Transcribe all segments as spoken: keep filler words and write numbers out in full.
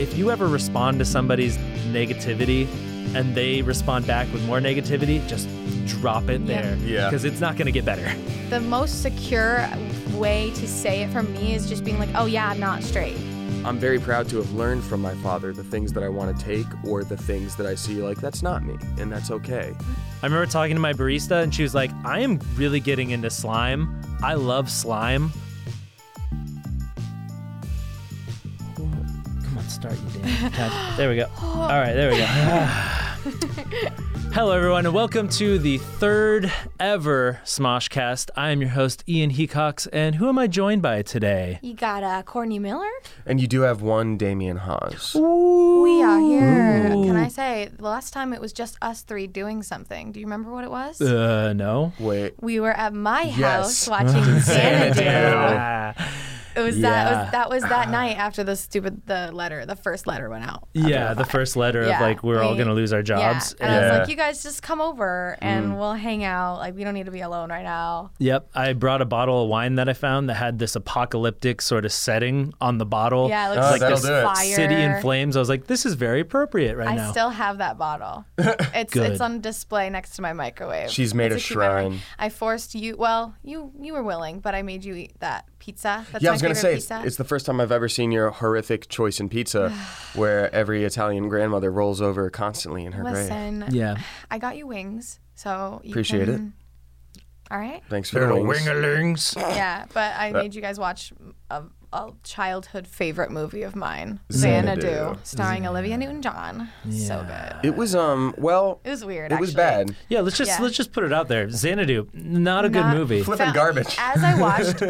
if you ever respond to somebody's negativity and they respond back with more negativity, just drop it there. Yeah. Because it's not going to get better. The most secure way to say it from me is just being like, oh yeah, I'm not straight. I'm very proud to have learned from my father the things that I want to take or the things that I see like, that's not me, and that's okay. I remember talking to my barista and she was like, I am really getting into slime. I love slime. Come on, start you, Dan. There we go. All right, there we go. Hello, everyone, and welcome to the third ever Smoshcast. I am your host, Ian Hecox, and who am I joined by today? You got uh, Courtney Miller. And you do have one Damien Haas. Ooh. We are here. Ooh. Can I say, the last time it was just us three doing something. Do you remember what it was? Uh, no. Wait. We were at my yes. house watching Xanadu. It was, yeah. that, it was that was that uh, night after the stupid the letter the first letter went out. Yeah, the, the first letter yeah. of like we're we, all gonna lose our jobs. Yeah. And yeah. I was like, you guys just come over and mm. we'll hang out. Like we don't need to be alone right now. Yep, I brought a bottle of wine that I found that had this apocalyptic sort of setting on the bottle. Yeah, it looks oh, like this fire. City in flames. I was like, this is very appropriate right I now. I still have that bottle. It's Good. It's on display next to my microwave. She's made it's a, a shrine. I forced you. Well, you you were willing, but I made you eat that pizza. That's yeah, my I was gonna say it's, it's the first time I've ever seen your horrific choice in pizza, where every Italian grandmother rolls over constantly in her Listen, grave. Yeah, I got you wings, so you appreciate can... it. All right. Thanks for the wing-a-lings. Yeah, but I made you guys watch a, a childhood favorite movie of mine, Xanadu, Xanadu starring Xanadu. Olivia Newton-John. Yeah. So good. It was um well. It was weird. It actually. was bad. Yeah, let's just yeah. let's just put it out there. Xanadu, not a not, good movie. Flipping garbage. As I watched,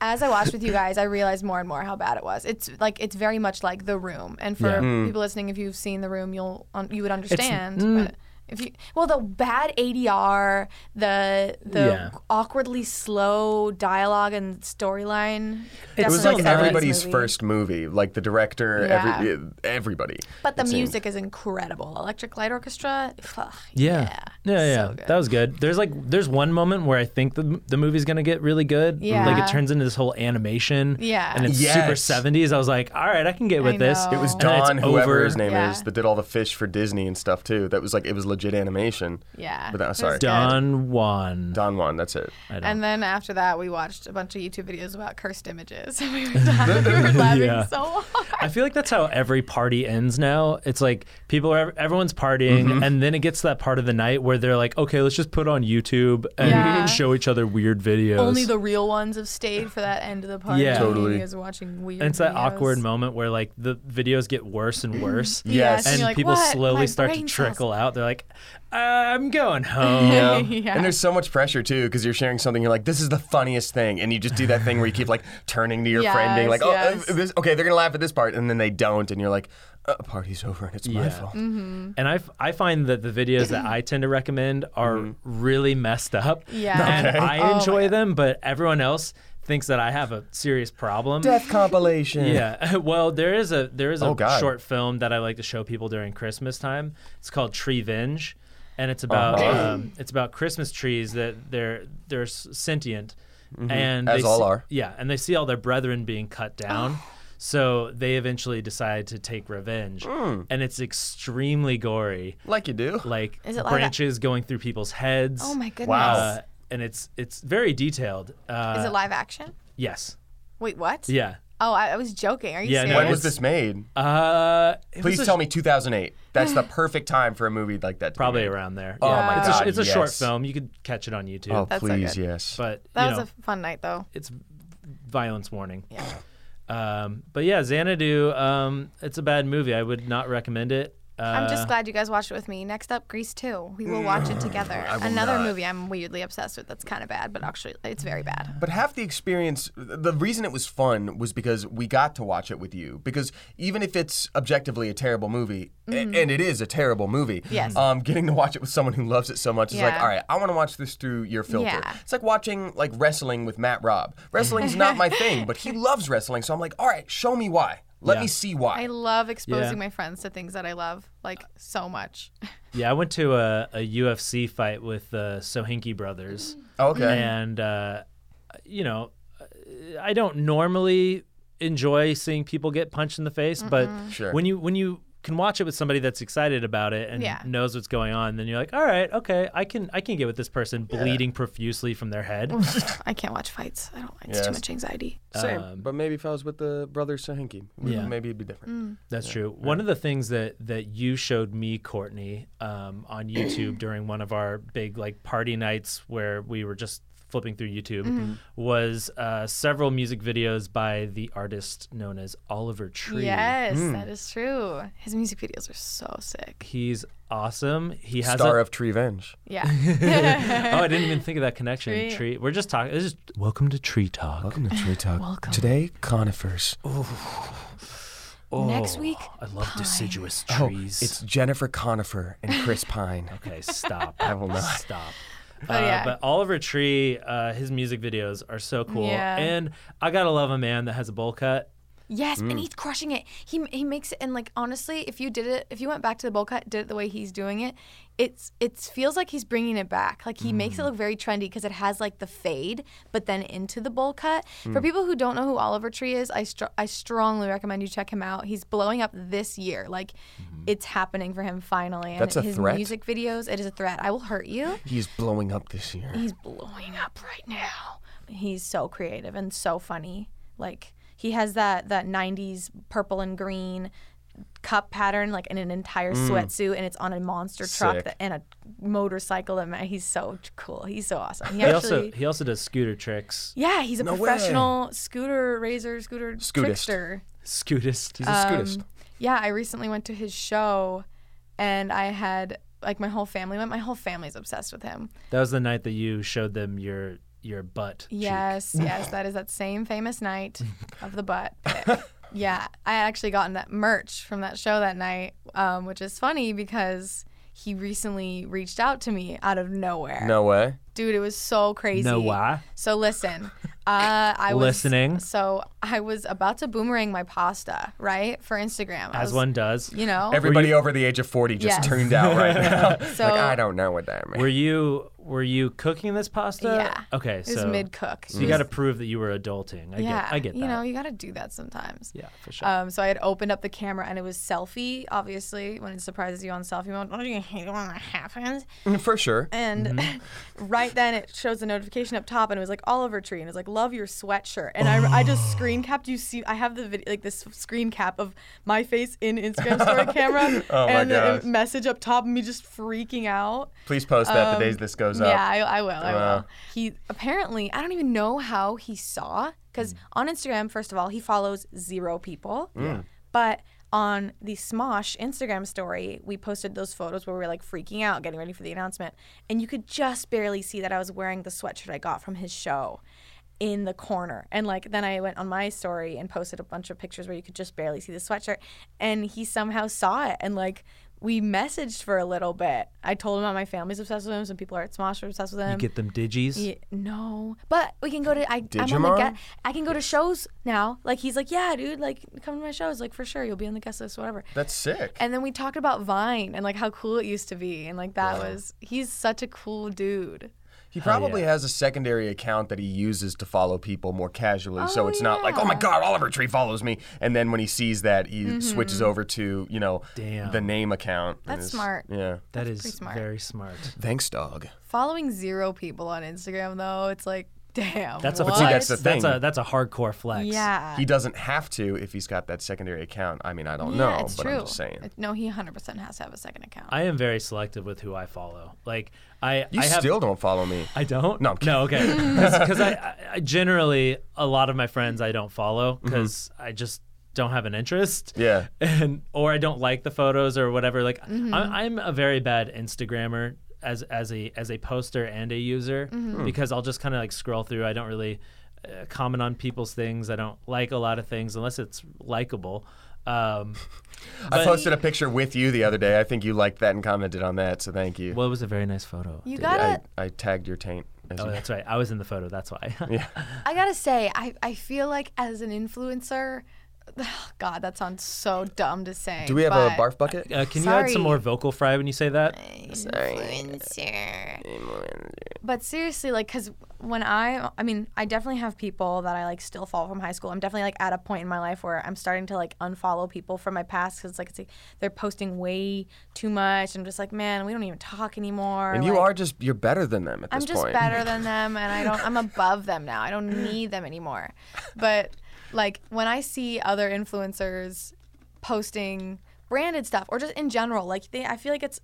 as I watched with you guys, I realized more and more how bad it was. It's like it's very much like The Room, and for yeah. mm. people listening, if you've seen The Room, you'll you would understand. Mm, but if you well, the bad A D R, the the yeah. awkwardly slow dialogue and storyline. It was like everybody's movie. first movie, like the director, yeah. every, everybody. But the music seemed. is incredible. Electric Light Orchestra. Ugh, yeah, yeah, yeah. So yeah. That was good. There's like there's one moment where I think the the movie's gonna get really good. Yeah. Like it turns into this whole animation. Yeah. And it's yes. super seventies. I was like, all right, I can get with this. It was Don, whoever over. his name yeah. is, that did all the fish for Disney and stuff too. That was like it was. Legit animation. Yeah. But that, sorry. Don Juan. Don Juan, that's it. And then after that, we watched a bunch of YouTube videos about cursed images. We were, done. We were laughing yeah. so hard. I feel like that's how every party ends now. It's like people are, everyone's partying, mm-hmm. and then it gets to that part of the night where they're like, okay, let's just put on YouTube and yeah. show each other weird videos. Only the real ones have stayed for that end of the party. Yeah, totally. You guys are watching weird and it's videos. That awkward moment where like the videos get worse and worse. yes. And, and like, people what? slowly My start to trickle cells. out. They're like, I'm going home. Yeah. yeah. And there's so much pressure, too, because you're sharing something. You're like, this is the funniest thing. And you just do that thing where you keep, like, turning to your yes, friend, being like, oh, yes. uh, this, okay, they're going to laugh at this part. And then they don't. And you're like, uh, party's over, and it's yeah. my fault. Mm-hmm. And I, f- I find that the videos that I tend to recommend are mm-hmm. really messed up. Yeah. Okay. And I enjoy oh them, but everyone else thinks that I have a serious problem. Death compilation. Yeah. Well, there is a there is a oh, short film that I like to show people during Christmas time. It's called Treevenge, and it's about uh-huh. um, it's about Christmas trees that they're they're sentient, mm-hmm. and as they all see, are. Yeah, and they see all their brethren being cut down. So they eventually decide to take revenge, mm. and it's extremely gory. Like you do. Like is it branches like going through people's heads. Oh my goodness. Wow. Uh, And it's it's very detailed. Uh, Is it live action? Yes. Wait, what? Yeah. Oh, I, I was joking. Are you yeah, serious? No, when was this made? Uh, Please was tell sh- me two thousand eight. That's the perfect time for a movie like that to Probably be made. around there. Yeah. Oh, my it's God. A, it's yes. a short film. You could catch it on YouTube. Oh, That's please, so yes. But, that was know, a fun night, though. It's violence warning. Yeah. Um, but yeah, Xanadu, um, it's a bad movie. I would not recommend it. Uh, I'm just glad you guys watched it with me. Next up, Grease two. We will watch it together. Another not. movie I'm weirdly obsessed with that's kind of bad, but actually it's very bad. But half the experience, the reason it was fun was because we got to watch it with you. Because even if it's objectively a terrible movie, mm-hmm. and it is a terrible movie, yes. um, getting to watch it with someone who loves it so much is yeah. like, all right, I want to watch this through your filter. Yeah. It's like watching like wrestling with Matt Robb. Wrestling's not my thing, but he loves wrestling, so I'm like, all right, show me why. Let yeah. me see why. I love exposing yeah. my friends to things that I love, like, so much. Yeah, I went to a, a U F C fight with the Sohinki brothers. Okay. And, uh, you know, I don't normally enjoy seeing people get punched in the face, mm-mm. but sure. when you when you can watch it with somebody that's excited about it and yeah. knows what's going on, then you're like, all right, okay, I can I can get with this person bleeding yeah. profusely from their head. I can't watch fights. I don't. It's yes. too much anxiety. Same, um, but maybe if I was with the brother Sahinki, yeah. maybe it'd be different. Mm. That's yeah. true. Yeah. One of the things that, that you showed me, Courtney, um, on YouTube during one of our big like party nights where we were just flipping through YouTube mm-hmm. was uh, several music videos by the artist known as Oliver Tree. Yes, mm. that is true. His music videos are so sick. He's awesome. He has star a... of Treevenge. Yeah. Oh, I didn't even think of that connection. Tree. Tree. We're just talking. Just... Welcome to Tree Talk. Welcome to Tree Talk. Welcome. Today, conifers. Ooh. Oh, next week, I love pine. Deciduous trees. Oh, it's Jennifer Conifer and Chris Pine. Okay, stop. I will not stop. Oh, yeah. uh, but Oliver Tree, uh, his music videos are so cool. Yeah. And I gotta love a man that has a bowl cut. Yes, mm. and he's crushing it. He he makes it, and like honestly, if you did it, if you went back to the bowl cut, did it the way he's doing it, it's it feels like he's bringing it back. Like he mm. makes it look very trendy because it has like the fade, but then into the bowl cut. Mm. For people who don't know who Oliver Tree is, I str- I strongly recommend you check him out. He's blowing up this year. Like mm. it's happening for him finally. And that's a his threat. Music videos, it is a threat. I will hurt you. He's blowing up this year. He's blowing up right now. He's so creative and so funny. Like. He has that, that nineties purple and green cup pattern, like in an entire mm. sweatsuit, and it's on a monster truck that, and a motorcycle. And he's so cool. He's so awesome. He, he actually also he also does scooter tricks. Yeah, he's a no professional way. scooter racer, scooter scootist. trickster. Scootist. He's a scootist. Um, yeah, I recently went to his show, and I had like my whole family went. My whole family's obsessed with him. That was the night that you showed them your. Your butt. Yes, cheek. yes, that is that same famous night of the butt. Yeah, I actually gotten that merch from that show that night, um, which is funny because he recently reached out to me out of nowhere. No way, dude! It was so crazy. No why? So listen, uh, I was listening. So I was about to boomerang my pasta, right, for Instagram, as was, one does. You know, everybody you, over the age of forty just yes. tuned out right now. So, like I don't know what that means. Were you? Were you cooking this pasta? Yeah. Okay, so. It was mid-cook. So you got to prove that you were adulting. I yeah, get I get that. You know, you got to do that sometimes. Yeah, for sure. Um, so I had opened up the camera, and it was selfie, obviously, when it surprises you on selfie mode. Don't you hate when that happens? For sure. And mm-hmm. right then it shows the notification up top, and it was like, Oliver Tree, and it was like, love your sweatshirt. And oh. I, I just screen capped. You see, I have the video, like this screen cap of my face in Instagram story camera. Oh, and my gosh. The message up top of me just freaking out. Please post that um, the days this goes. Up. Yeah, I, I will. Uh, I will. He apparently, I don't even know how he saw, because mm. on Instagram, first of all, he follows zero people. Mm. But on the Smosh Instagram story, we posted those photos where we were like freaking out, getting ready for the announcement. And you could just barely see that I was wearing the sweatshirt I got from his show in the corner. And like then I went on my story and posted a bunch of pictures where you could just barely see the sweatshirt. And he somehow saw it and like, we messaged for a little bit. I told him that my family's obsessed with him. Some people are at Smosh are obsessed with him. You get them digis? Yeah, no. But we can go to I Digimon? I'm on the guest. I can go to shows now. Like he's like, yeah, dude, like come to my shows, like for sure, you'll be on the guest list, whatever. That's sick. And then we talked about Vine and like how cool it used to be. And like that wow. was he's such a cool dude. He probably oh, yeah. has a secondary account that he uses to follow people more casually, oh, so it's yeah. not like, oh my God, Oliver Tree follows me, and then when he sees that, he mm-hmm. switches over to, you know, Damn. the name account. That's smart. Yeah, that That's is smart. very smart. Thanks, dog. Following zero people on Instagram though, it's like. Damn. That's a, see, that's the thing. That's a, that's a hardcore flex. Yeah. He doesn't have to if he's got that secondary account. I mean, I don't yeah, know, it's but true. I'm just saying. No, he one hundred percent has to have a second account. I am very selective with who I follow. Like, I You I have, still don't follow me. I don't? No, I'm kidding. No, okay. Because I, I generally, a lot of my friends I don't follow because mm-hmm. I just don't have an interest. Yeah. and Or I don't like the photos or whatever. Like, mm-hmm. I, I'm a very bad Instagrammer. As as a as a poster and a user mm-hmm. because I'll just kind of like scroll through. I don't really uh, comment on people's things. I don't like a lot of things unless it's likable. Um, I posted a picture with you the other day. I think you liked that and commented on that, so thank you. Well, it was a very nice photo. You got I, I tagged your taint. Oh, that's right. I was in the photo. That's why. yeah. I gotta say, I, I feel like as an influencer. God, that sounds so dumb to say. Do we have a barf bucket? Uh, can Sorry. you add some more vocal fry when you say that? Sorry. Influencer. Influencer. But seriously, like, because when I, I mean, I definitely have people that I, like, still follow from high school. I'm definitely, like, at a point in my life where I'm starting to, like, unfollow people from my past because, like, it's, like, they're posting way too much. I'm just like, man, we don't even talk anymore. And you like, are just, you're better than them at this I'm just point. better than them, and I don't, I'm above them now. I don't need them anymore. But, like, when I see other influencers posting branded stuff or just in general, like, they, I feel like it's,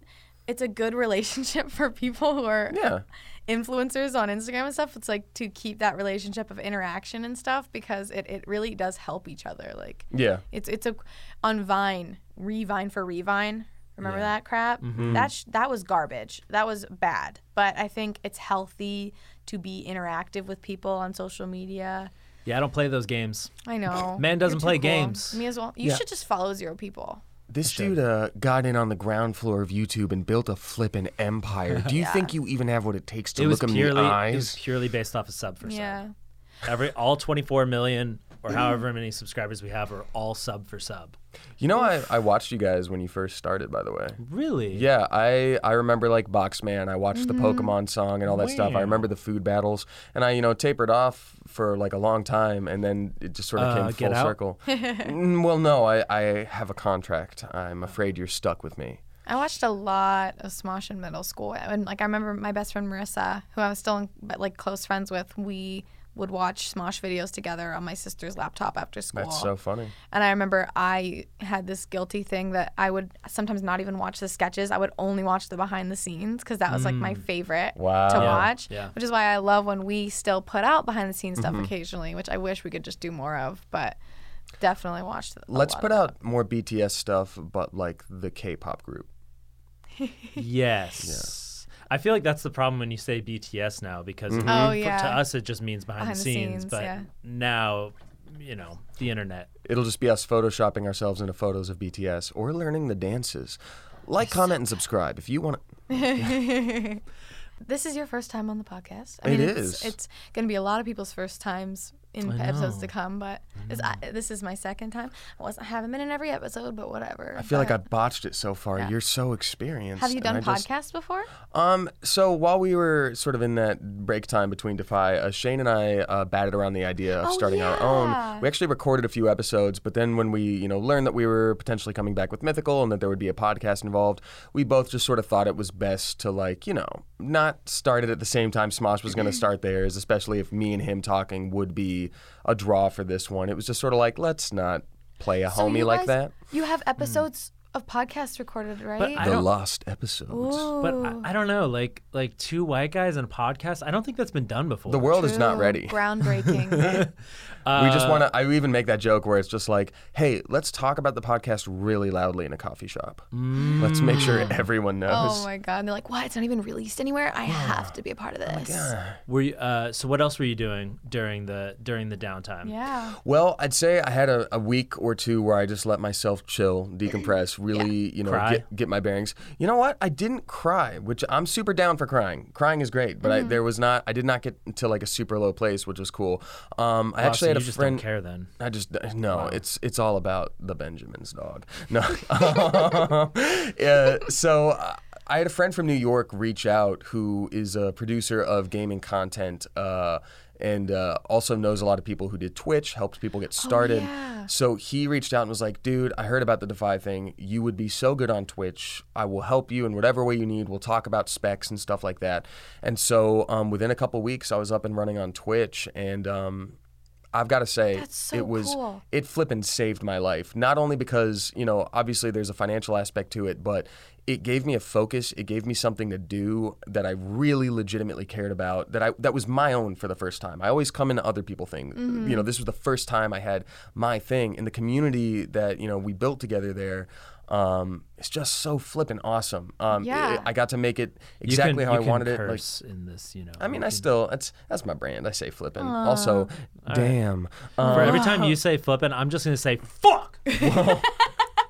it's a good relationship for people who are yeah. influencers on Instagram and stuff. It's like to keep that relationship of interaction and stuff because it, it really does help each other. Like yeah, it's it's a on Vine, Revine for Revine. Remember yeah. that crap? Mm-hmm. That sh- that was garbage. That was bad. But I think it's healthy to be interactive with people on social media. Yeah, I don't play those games. I know. Man doesn't You're play cool. games. Me as well. You yeah. should just follow zero people. This dude uh, got in on the ground floor of YouTube and built a flippin' empire. Do you yeah. think you even have what it takes to it look him purely, in the eyes? It was purely based off a sub for yeah. sub. Every, all twenty-four million or however many subscribers we have are all sub for sub. You know, I, I watched you guys when you first started, by the way. Really? Yeah, I, I remember, like, Boxman. I watched mm-hmm. the Pokemon song and all that Wait. stuff. I remember the food battles. And I, you know, tapered off for, like, a long time, and then it just sort of uh, came full out? circle. Well, no, I, I have a contract. I'm afraid you're stuck with me. I watched a lot of Smosh in middle school. And, like, I remember my best friend Marissa, who I was still, in, but like, close friends with, we... would watch Smosh videos together on my sister's laptop after school. That's so funny. And I remember I had this guilty thing that I would sometimes not even watch the sketches. I would only watch the behind the scenes because that was mm. like my favorite wow. to watch, yeah. Yeah. which is why I love when we still put out behind the scenes stuff mm-hmm. occasionally, which I wish we could just do more of, but definitely watched a Let's lot put of out that. more B T S stuff, but like the K-pop group. Yes. Yeah. I feel like that's the problem when you say B T S now because mm-hmm. oh, yeah. for, to us it just means behind, behind the scenes, the scenes but yeah. now, you know, the internet. It'll just be us photoshopping ourselves into photos of B T S or learning the dances. Like, I comment, and subscribe if you want to. This is your first time on the podcast. I mean, it it's, is. It's going to be a lot of people's first times in episodes to come, but this, I, this is my second time. I, wasn't, I haven't been in every episode, but whatever. I feel but, like I botched it so far. Yeah. You're so experienced. Have you done podcasts just, before? Um, so while we were sort of in that break time between Defy, uh, Shane and I uh, batted around the idea of oh, starting yeah. our own. We actually recorded a few episodes, but then when we, you know, learned that we were potentially coming back with Mythical and that there would be a podcast involved, we both just sort of thought it was best to, like, you know, not start it at the same time Smosh was going to start theirs, especially if me and him talking would be a draw for this one. It was just sort of like, let's not play a so homie you guys, like that. You have episodes mm. of podcasts recorded, right? But the lost episodes. Ooh. But I, I don't know, like like two white guys and a podcast. I don't think that's been done before. The world True. is not ready. Groundbreaking. uh, we just want to. I even make that joke where it's just like, hey, let's talk about the podcast really loudly in a coffee shop. Mm. Let's make sure everyone knows. Oh my god! And they're like, what? It's not even released anywhere. I have to be a part of this. Oh my god. Were you, uh, so what else were you doing during the during the downtime? Yeah. Well, I'd say I had a, a week or two where I just let myself chill, decompress. Really, yeah. you know, get, get my bearings. You know what? I didn't cry, which I'm super down for crying. Crying is great, but mm-hmm. I, there was not. I did not get to like a super low place, which was cool. Um, I oh, actually so had a you just friend. Don't care then. I just no. Wow. It's it's all about the Benjamins, dog. No. yeah, so. Uh, I had a friend from New York reach out who is a producer of gaming content uh, and uh, also knows a lot of people who did Twitch, helps people get started. Oh, yeah. So he reached out and was like, dude, I heard about the Defy thing. You would be so good on Twitch. I will help you in whatever way you need. We'll talk about specs and stuff like that. And so um, within a couple weeks, I was up and running on Twitch and... Um, I've got to say, so it was cool. It flippin' saved my life. Not only because, you know, obviously there's a financial aspect to it, but it gave me a focus. It gave me something to do that I really legitimately cared about, that I that was my own for the first time. I always come into other people's things. Mm-hmm. You know, this was the first time I had my thing. And the community that, you know, we built together there, um, it's just so flippin' awesome. Um, yeah. it, I got to make it exactly can, how I wanted it. You can curse like, in this, you know. I mean, I still, that's that's my brand. I say flippin'. Uh, also, right. damn. Um, For every time you say flippin', I'm just going to say, fuck!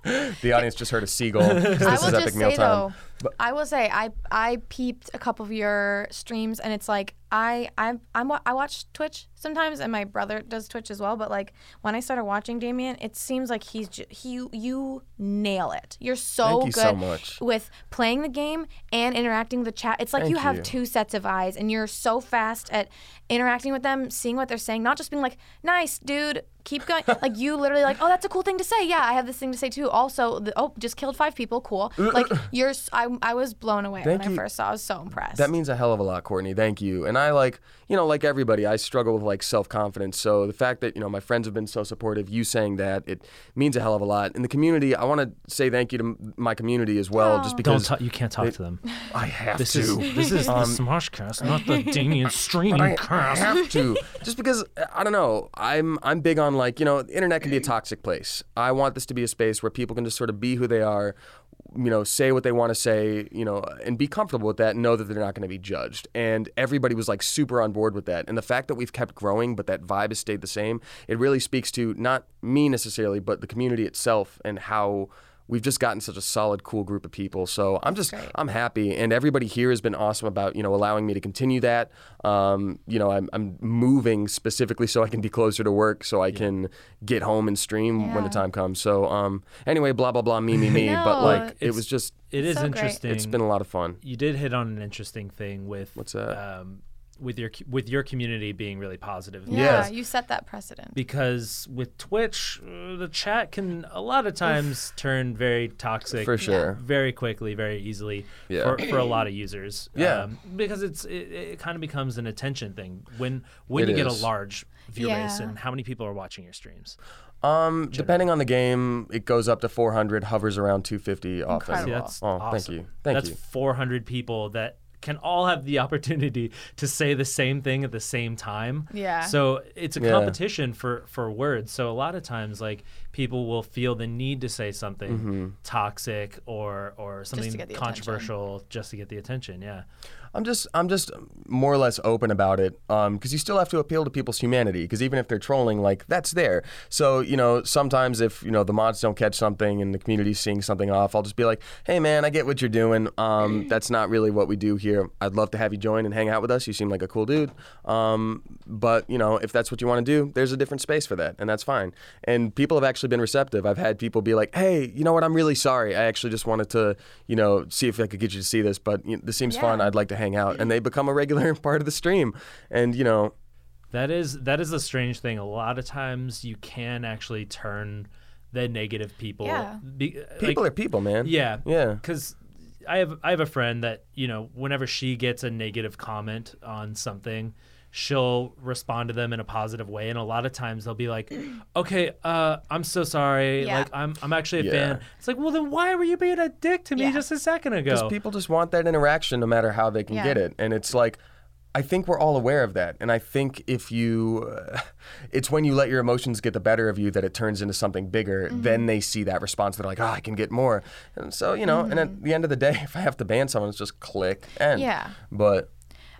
The audience just heard a seagull. This I will is epic just say, though, But I will say, I I peeped a couple of your streams, and it's like I I'm, I'm I watch Twitch sometimes, and my brother does Twitch as well. But like when I started watching Damien, it seems like he's j- he you nail it. You're so Thank good you so much. With playing the game and interacting with the chat. It's like Thank you have you. two sets of eyes, and you're so fast at interacting with them, seeing what they're saying, not just being like, "Nice, dude, keep going." Like you literally like, "Oh, that's a cool thing to say. Yeah, I have this thing to say too." Also, the, oh, just killed five people. Cool. Like you're I I was blown away Thank when you. I first saw. I was so impressed. That means a hell of a lot, Courtney. Thank you. And I like, you know, like everybody, I struggle with like self-confidence. So the fact that, you know, my friends have been so supportive, you saying that, it means a hell of a lot. In the community, I want to say thank you to my community as well, oh. just because Don't t- you can't talk they, to them. I have this to. Is, this is um, the Smoshcast, not the Damien streaming cast. I have to. Just because I don't know. I'm I'm big on like, you know, the internet can be a toxic place. I want this to be a space where people can just sort of be who they are, you know, say what they want to say, you know, and be comfortable with that and know that they're not going to be judged. And everybody was like super on board with that. And the fact that we've kept growing, but that vibe has stayed the same, it really speaks to not me necessarily, but the community itself and how we've just gotten such a solid, cool group of people. So I'm just, Great. I'm happy. And everybody here has been awesome about, you know, allowing me to continue that. Um, you know, I'm, I'm moving specifically so I can be closer to work, so I yeah. can get home and stream yeah. when the time comes. So um, anyway, blah, blah, blah, me, me, me. No, but like, it was just, it is so interesting. Great. It's been a lot of fun. You did hit on an interesting thing with, what's that? Um, with your, with your community being really positive. Yeah, you set that precedent. Because with Twitch, uh, the chat can a lot of times turn very toxic. For sure. Very quickly, very easily yeah. for, for a lot of users. Yeah. Um, because it's it, it kind of becomes an attention thing. When, when you is. get a large viewer base yeah. and how many people are watching your streams? Um, Generally. Depending on the game, it goes up to four hundred, hovers around two fifty often. Incredible. See, that's oh, awesome. Thank you. Thank that's you. That's four hundred people that can all have the opportunity to say the same thing at the same time. Yeah. So it's a competition yeah. for, for words. So a lot of times, like, people will feel the need to say something mm-hmm. toxic or or something just controversial attention. just to get the attention. Yeah. I'm just I'm just more or less open about it because um, you still have to appeal to people's humanity, because even if they're trolling, like, that's there. So, you know, sometimes if, you know, the mods don't catch something and the community's seeing something off, I'll just be like, hey, man, I get what you're doing. Um, that's not really what we do here. I'd love to have you join and hang out with us. You seem like a cool dude. Um, but, you know, if that's what you want to do, there's a different space for that, and that's fine. And people have actually been receptive. I've had people be like, hey, you know what, I'm really sorry. I actually just wanted to, you know, see if I could get you to see this, but you know, this seems yeah. fun. I'd like to hang out, and they become a regular part of the stream. And you know, that is that is a strange thing. A lot of times you can actually turn the negative people yeah. be, people like, are people, man. Yeah, yeah. Because I have I have a friend that, you know, whenever she gets a negative comment on something, she'll respond to them in a positive way, and a lot of times they'll be like, okay, uh, I'm so sorry, yeah. like I'm I'm actually a yeah. fan. It's like, well, then why were you being a dick to me yeah. just a second ago? Because people just want that interaction no matter how they can yeah. get it. And it's like, I think we're all aware of that. And I think if you, uh, it's when you let your emotions get the better of you that it turns into something bigger. Mm-hmm. Then they see that response. They're like, oh, I can get more. And so, you know, mm-hmm. and at the end of the day, if I have to ban someone, it's just click end. Yeah. But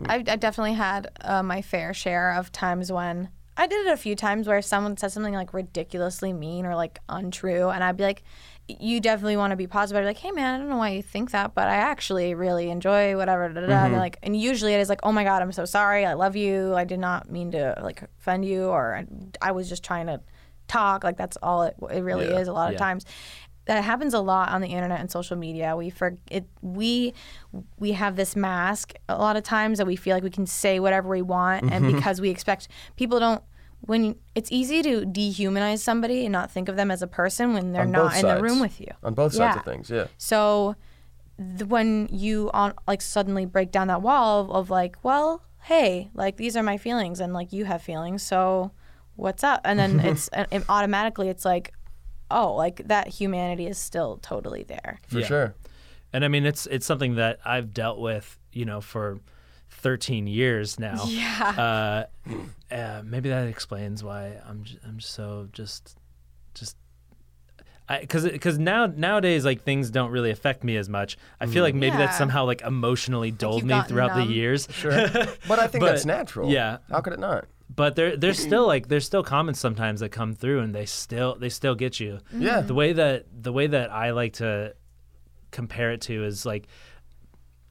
I've, I've definitely had uh, my fair share of times when I did it a few times where someone said something like ridiculously mean or like untrue, and I'd be like, you definitely want to be positive. I'd be like, hey man, I don't know why you think that, but I actually really enjoy whatever. Da, da, da. Mm-hmm. And like, and usually it is like, oh my god, I'm so sorry. I love you. I did not mean to like offend you, or I, I was just trying to talk. Like that's all it, it really yeah. is a lot yeah. of times. That happens a lot on the internet and social media. We for it, we we have this mask a lot of times that we feel like we can say whatever we want, mm-hmm. and because we expect people don't. When it's easy to dehumanize somebody and not think of them as a person when they're on not in the room with you. On both sides yeah. of things, yeah. So the, when you on like suddenly break down that wall of, of like, well, hey, like these are my feelings, and like you have feelings, so what's up? And then it's it, automatically it's like, oh, like that humanity is still totally there. For yeah. sure. And I mean, it's it's something that I've dealt with, you know, for thirteen years now. Yeah. Uh, uh, maybe that explains why I'm j- I'm so just just because because now nowadays like things don't really affect me as much. I feel like maybe yeah. that somehow like emotionally dulled me throughout numb. the years. Sure. But I think but, that's natural. Yeah. How could it not? But there, there's still like there's still comments sometimes that come through, and they still they still get you. Yeah. The way that the way that I like to compare it to is like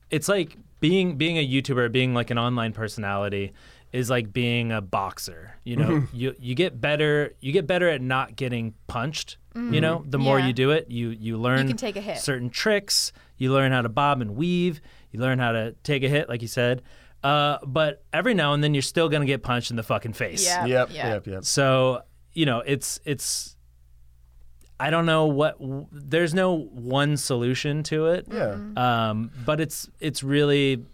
it's like being being a YouTuber, being like an online personality is like being a boxer. You know, mm-hmm. you you get better you get better at not getting punched. Mm-hmm. You know, the yeah. more you do it, you you learn you can take a hit. Certain tricks. You learn how to bob and weave. You learn how to take a hit, like you said. Uh, but every now and then, you're still gonna get punched in the fucking face. Yep. Yep. Yep. Yep. Yep. So you know, it's it's. I don't know what. There's no one solution to it. Yeah. Um, but it's it's really.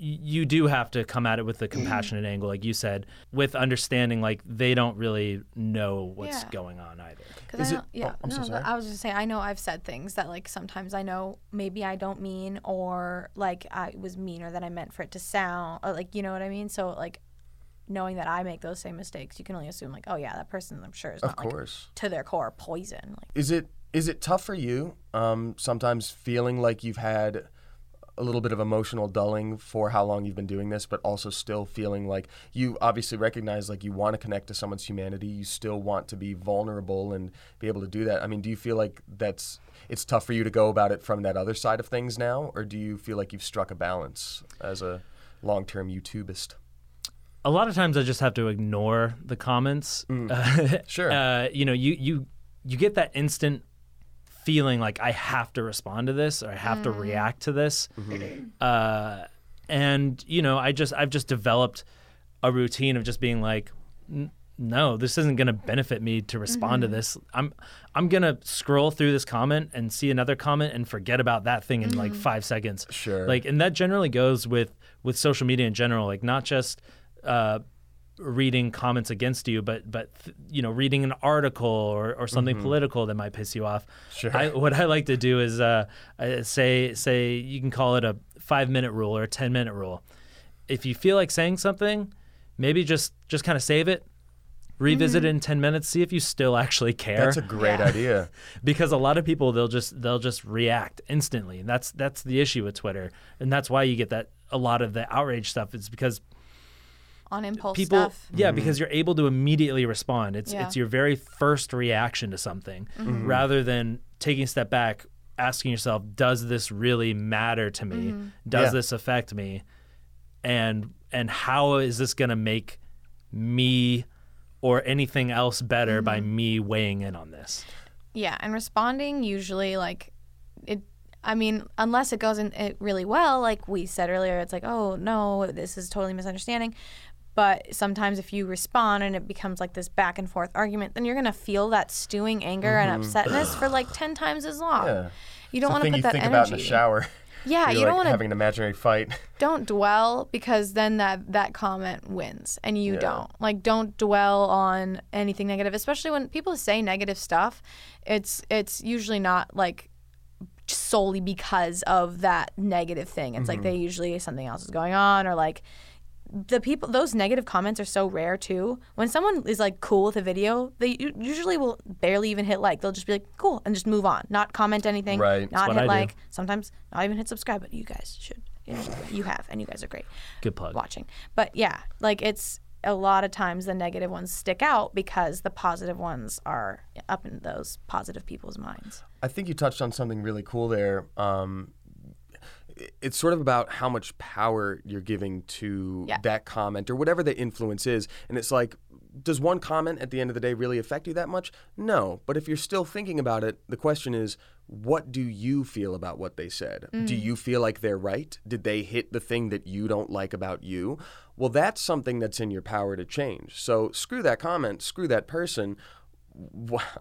You do have to come at it with a compassionate angle, like you said, with understanding, like, they don't really know what's yeah. going on either. Is I it, yeah, oh, I'm no, so sorry. I was just saying, I know I've said things that, like, sometimes I know maybe I don't mean, or, like, I was meaner than I meant for it to sound, or, like, you know what I mean? So, like, knowing that I make those same mistakes, you can only assume, like, oh, yeah, that person, I'm sure, is not, like, to their core poison. Like, is it is it tough for you um, sometimes feeling like you've had a little bit of emotional dulling for how long you've been doing this, but also still feeling like you obviously recognize, like, you want to connect to someone's humanity, you still want to be vulnerable and be able to do that? I mean, do you feel like that's it's tough for you to go about it from that other side of things now, or do you feel like you've struck a balance as a long-term YouTubeist? A lot of times I just have to ignore the comments. Mm. Uh, sure. Uh, you know, you you you get that instant feeling like I have to respond to this, or I have mm. to react to this. Mm-hmm. Uh, and, you know, I just, I've just developed a routine of just being like, no, this isn't going to benefit me to respond mm-hmm. to this. I'm I'm going to scroll through this comment and see another comment and forget about that thing in mm-hmm. like five seconds. Sure. Like, and that generally goes with, with social media in general, like not just uh, reading comments against you, but but you know, reading an article or, or something mm-hmm. political that might piss you off. Sure. I, what I like to do is uh, say say you can call it a five minute rule or a ten minute rule. If you feel like saying something, maybe just just kind of save it, revisit mm-hmm. it in ten minutes, see if you still actually care. That's a great yeah. idea. Because a lot of people they'll just they'll just react instantly, and that's that's the issue with Twitter, and that's why you get that a lot of the outrage stuff. It's because on impulse people, stuff. Yeah, mm-hmm. because you're able to immediately respond. It's yeah. it's your very first reaction to something mm-hmm. rather than taking a step back, asking yourself, does this really matter to me? Mm-hmm. Does yeah. this affect me? And and how is this going to make me or anything else better mm-hmm. by me weighing in on this? Yeah, and responding usually, like, it I mean, unless it goes in it really well, like we said earlier, it's like, oh, no, this is totally misunderstanding. But sometimes if you respond and it becomes like this back and forth argument, then you're going to feel that stewing anger mm-hmm. and upsetness for like ten times as long. Yeah. You don't want to put that energy. It's a thing you think about in the shower. Yeah, you like don't want to. Having an imaginary fight. Don't dwell, because then that, that comment wins and you yeah. don't. Like, don't dwell on anything negative, especially when people say negative stuff. It's it's usually not like solely because of that negative thing. It's mm-hmm. like they usually, something else is going on, or like, the people, those negative comments are so rare too. When someone is like cool with a video, they usually will barely even hit like. They'll just be like cool and just move on, not comment anything, right. not hit I like. Do. Sometimes not even hit subscribe, but you guys should. You know, you have, and you guys are great. Good plug. Watching, but yeah, like it's a lot of times the negative ones stick out because the positive ones are up in those positive people's minds. I think you touched on something really cool there. Um, It's sort of about how much power you're giving to yeah. that comment or whatever the influence is. And it's like, does one comment at the end of the day really affect you that much? No. But if you're still thinking about it, the question is, what do you feel about what they said? Mm. Do you feel like they're right? Did they hit the thing that you don't like about you? Well, that's something that's in your power to change. So screw that comment, screw that person.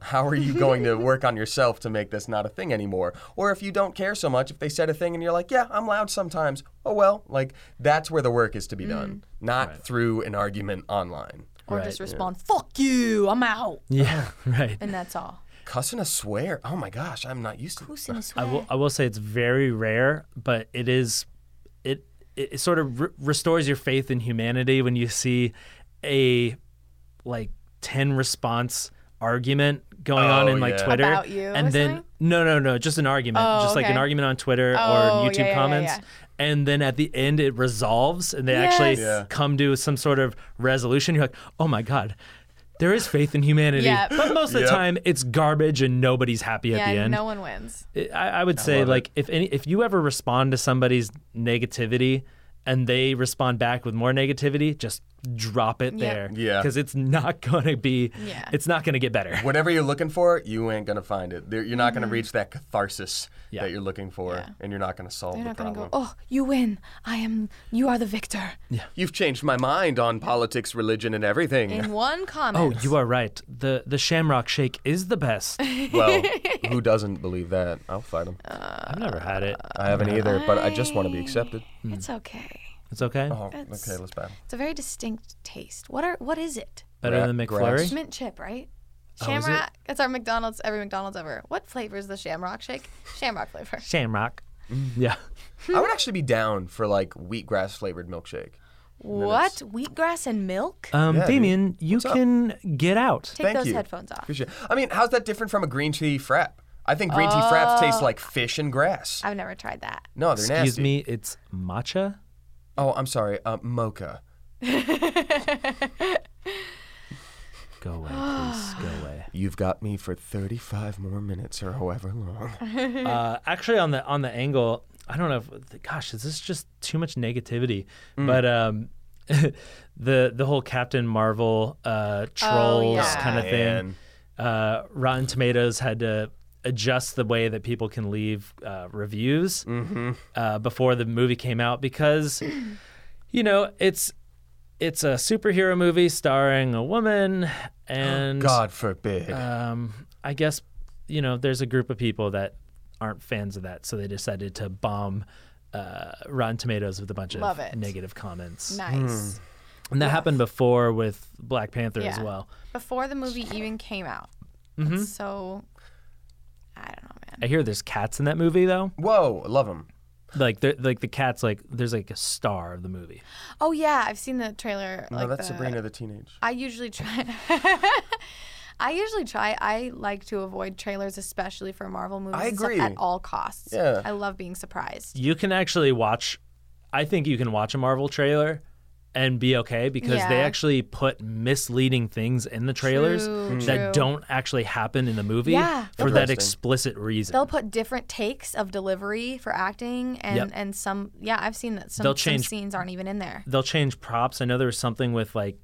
How are you going to work on yourself to make this not a thing anymore? Or if you don't care so much, if they said a thing and you're like, yeah, I'm loud sometimes, oh well, like that's where the work is to be mm. done, not right. through an argument online. Or right. just respond, yeah. fuck you, I'm out. Yeah, right. And that's all. Cussing a swear, oh my gosh, I'm not used to cussing a swear. I will, I will say it's very rare, but it is, it, it sort of re- restores your faith in humanity when you see a like ten response argument going oh, on in like yeah. Twitter about you and then something? no no no just an argument oh, just like okay. an argument on Twitter oh, or YouTube yeah, yeah, comments yeah, yeah. and then at the end it resolves and they yes. actually yeah. come to some sort of resolution. You're like, oh my god, There is faith in humanity, yeah. but most of the yep. time it's garbage and nobody's happy yeah, at the end. Yeah, no one wins. I, I would I say like it. if any, if you ever respond to somebody's negativity and they respond back with more negativity, just drop it yep. there. Yeah. Because it's not going to be, yeah. it's not going to get better. Whatever you're looking for, you ain't going to find it. You're not mm-hmm. going to reach that catharsis yeah. that you're looking for, yeah. and you're not going to solve they're the not problem. Gonna go, oh, you win. I am, you are the victor. Yeah. You've changed my mind on politics, religion, and everything. In one comment. Oh, you are right. The the Shamrock Shake is the best. Well, who doesn't believe that? I'll fight him. Uh, I've never had it. I haven't I... either, but I just want to be accepted. It's okay. It's okay? Oh, it's, okay, let's battle. It's a very distinct taste. What are? What is it? Better Rat, than McFlurry? It's mint chip, right? Shamrock. Oh, it's our McDonald's, every McDonald's ever. What flavor is the Shamrock Shake? Shamrock flavor. Shamrock. Yeah. I would actually be down for, like, wheatgrass-flavored milkshake. What? Wheatgrass and milk? Um, yeah, Damien, dude. you What's can up? get out. Take Thank those you. headphones off. Appreciate it. I mean, how's that different from a green tea frap? I think green oh. tea fraps taste like fish and grass. I've never tried that. No, they're Excuse nasty. Excuse me, it's matcha? Oh, I'm sorry. Uh, mocha. Go away, please. Go away. You've got me for thirty-five more minutes or however long. Uh, actually, on the on the angle, I don't know. If, gosh, is this just too much negativity? Mm. But um, the the whole Captain Marvel uh, trolls oh, yeah. kind of thing. Uh, Rotten Tomatoes had to adjust the way that people can leave uh, reviews mm-hmm. uh, before the movie came out because, you know, it's it's a superhero movie starring a woman and God forbid. Um, I guess, you know, there's a group of people that aren't fans of that, so they decided to bomb uh, Rotten Tomatoes with a bunch Love of it. negative comments. Nice. Mm. And that yeah. happened before with Black Panther yeah. as well. Before the movie even came out. Mm-hmm. That's so... I don't know, man. I hear there's cats in that movie, though. Whoa, I love them. Like, like the cats, like there's like a star of the movie. Oh yeah, I've seen the trailer. No, like that's the, Sabrina the Teenage. I usually try. I usually try. I like to avoid trailers, especially for Marvel movies. I agree. At all costs. Yeah. I love being surprised. You can actually watch. I think you can watch a Marvel trailer and be okay because yeah. they actually put misleading things in the trailers true, that true. don't actually happen in the movie yeah. for that explicit reason. They'll put different takes of delivery for acting and, yep. and some, yeah, I've seen that some, they'll change, some scenes aren't even in there. They'll change props. I know there was something with like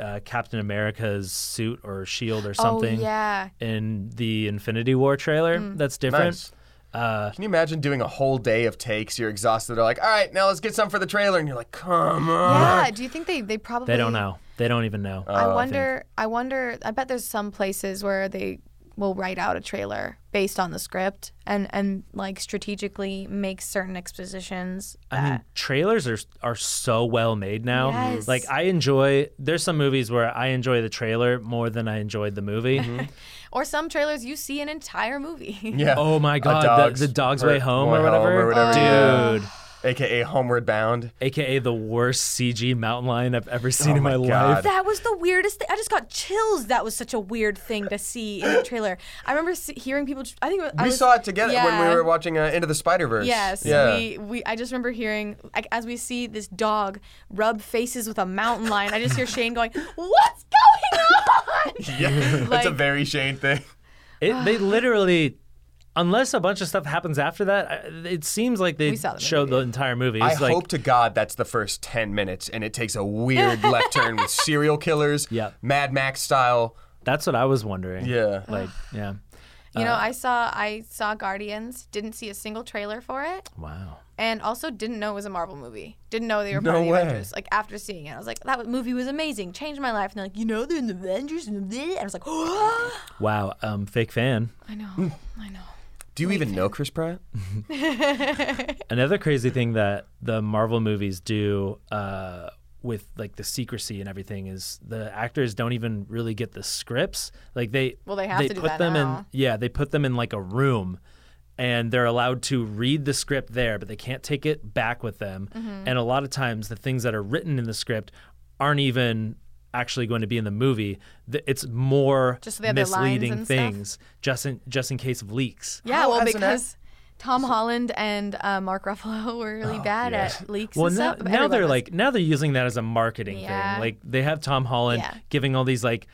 uh, Captain America's suit or shield or something oh, yeah. in the Infinity War trailer mm. that's different. Nice. Uh, Can you imagine doing a whole day of takes? You're exhausted. They're like, all right, now let's get some for the trailer. And you're like, come on. Yeah, do you think they, they probably... They don't know. They don't even know. Uh, I wonder, I, I wonder, I bet there's some places where they will write out a trailer based on the script and, and like strategically make certain expositions. That... I mean, trailers are are so well made now. Yes. Like I enjoy, there's some movies where I enjoy the trailer more than I enjoyed the movie. Mm-hmm. Or some trailers, you see an entire movie. Yeah. Oh, my God. Dog's, the, the Dog's Way Home or whatever. Home or whatever. Oh. Dude. A K A Homeward Bound. A K A the worst C G mountain lion I've ever seen oh in my, my life. That was the weirdest thing. I just got chills. That was such a weird thing to see in the trailer. I remember see, hearing people... I think I We was, saw it together yeah. when we were watching uh, Into the Spider-Verse. Yes. Yeah. We, we, I just remember hearing, like, as we see this dog rub faces with a mountain lion, I just hear Shane going, what's going on? Yeah, like, it's a very Shane thing. It, they literally... Unless a bunch of stuff happens after that, it seems like they the showed movie. the entire movie. It's I like, hope to God that's the first ten minutes, and it takes a weird left turn with serial killers, yeah. Mad Max style. That's what I was wondering. Yeah, like yeah. You uh, know, I saw I saw Guardians. Didn't see a single trailer for it. Wow. And also didn't know it was a Marvel movie. Didn't know they were part no of the way. Avengers. Like after seeing it, I was like, that movie was amazing, changed my life. And they're like, you know, they're in the Avengers, and I was like, oh. Wow, um, fake fan. I know, mm. I know. Do you even know Chris Pratt? Another crazy thing that the Marvel movies do uh, with like the secrecy and everything is the actors don't even really get the scripts. Like they, well, they have they to do put that them now. in. Yeah, they put them in like a room, and they're allowed to read the script there, but they can't take it back with them. Mm-hmm. And a lot of times, the things that are written in the script aren't even actually going to be in the movie. It's more just so misleading things, stuff. just in just in case of leaks. Yeah, oh, well, because Tom Holland and uh, Mark Ruffalo were really oh, bad yeah. at leaks. Well, and now, stuff. now they're was... like now they're using that as a marketing yeah. thing. Like they have Tom Holland yeah. giving all these like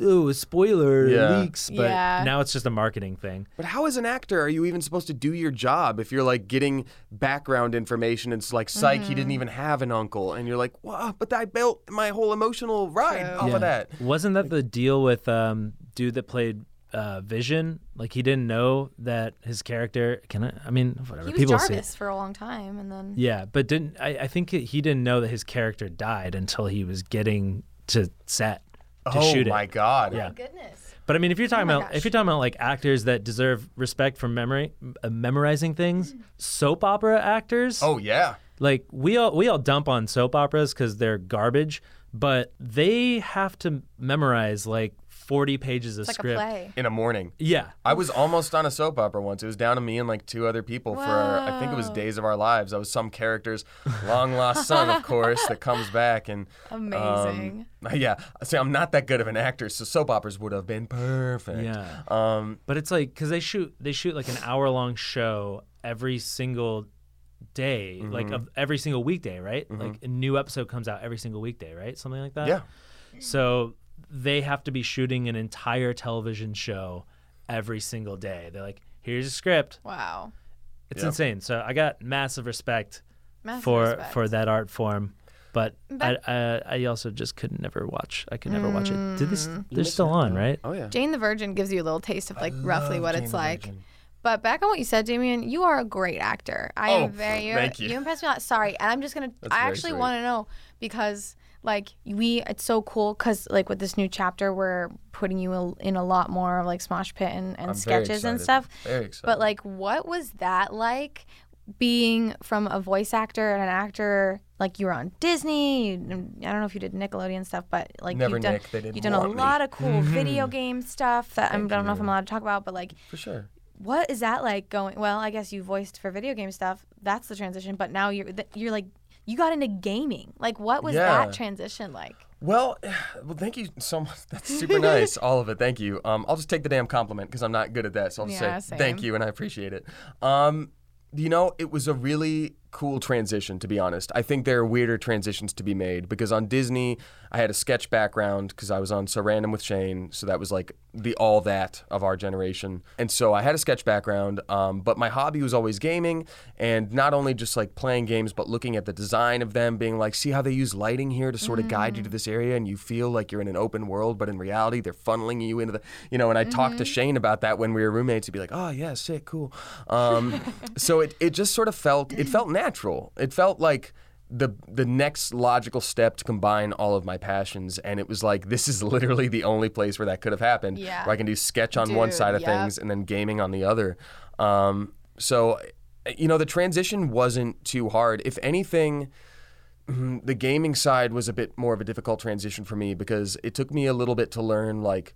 ooh, spoiler yeah. leaks, but yeah. now it's just a marketing thing. But how, as an actor, are you even supposed to do your job if you're like getting background information and it's like, psych, mm-hmm. he didn't even have an uncle, and you're like, wow, but I built my whole emotional ride so. off yeah. of that. Wasn't that the deal with um, dude that played uh, Vision? Like, he didn't know that his character can I, I mean, whatever. He was People Jarvis for a long time, and then yeah, but didn't I, I think he didn't know that his character died until he was getting to set. To oh shoot my it. god! Yeah. Oh goodness. But I mean, if you're talking oh about gosh. if you're talking about like actors that deserve respect for memory, uh, memorizing things, mm. soap opera actors. Oh yeah. Like we all we all dump on soap operas because they're garbage, but they have to memorize like forty pages of it's script like a play. in a morning. Yeah. I was almost on a soap opera once. It was down to me and like two other people Whoa. for I think it was Days of Our Lives. I was some character's long lost son, of course, that comes back and amazing. Um, Yeah, see, I'm not that good of an actor, so soap operas would have been perfect. Yeah, um, but it's like because they shoot they shoot like an hour long show every single day, mm-hmm. like of every single weekday, right? Mm-hmm. Like a new episode comes out every single weekday, right? Something like that. Yeah. So they have to be shooting an entire television show every single day. They're like, here's a script. Wow, it's yep. insane. So I got massive respect massive for respect. for that art form. But, but I, I I also just could never watch. I could never mm. watch it. Did this, they're still on, right? Oh, yeah. Jane the Virgin gives you a little taste of, like, I roughly what Jane it's like. Virgin. But back on what you said, Damien, you are a great actor. I oh, am very, thank you. You impressed me a lot. Sorry. And I'm just going to, I actually want to know because, like, we, it's so cool because, like, with this new chapter, we're putting you in a lot more of, like, Smosh Pit and, and sketches and stuff. Very excited. But, like, what was that like? Being from a voice actor and an actor, like you were on Disney, you, I don't know if you did Nickelodeon stuff, but like Never you've done, Nick, they didn't you've done a lot me. of cool mm-hmm. video game stuff that I'm, I don't know if I'm allowed to talk about, but like, for sure. What is that like going? Well, I guess you voiced for video game stuff. That's the transition, but now you're you're like you got into gaming. Like, what was yeah. that transition like? Well, well, thank you so much. That's super nice, all of it. Thank you. Um, I'll just take the damn compliment because I'm not good at that, so I'll just yeah, say same. thank you and I appreciate it. Um. You know, it was a really cool transition, to be honest. I think there are weirder transitions to be made because on Disney, I had a sketch background because I was on So Random with Shane. So that was like the all that of our generation. And so I had a sketch background, um, but my hobby was always gaming and not only just like playing games, but looking at the design of them, being like, see how they use lighting here to sort of mm. guide you to this area and you feel like you're in an open world, but in reality, they're funneling you into the, you know, and I mm-hmm. talked to Shane about that when we were roommates. He'd be like, oh yeah, sick, cool. Um, so it, it just sort of felt, it felt natural. It felt like the the next logical step to combine all of my passions, and it was like, this is literally the only place where that could have happened, yeah. where I can do sketch on Dude, one side of yep. things and then gaming on the other. Um, so, you know, the transition wasn't too hard. If anything, the gaming side was a bit more of a difficult transition for me because it took me a little bit to learn, like,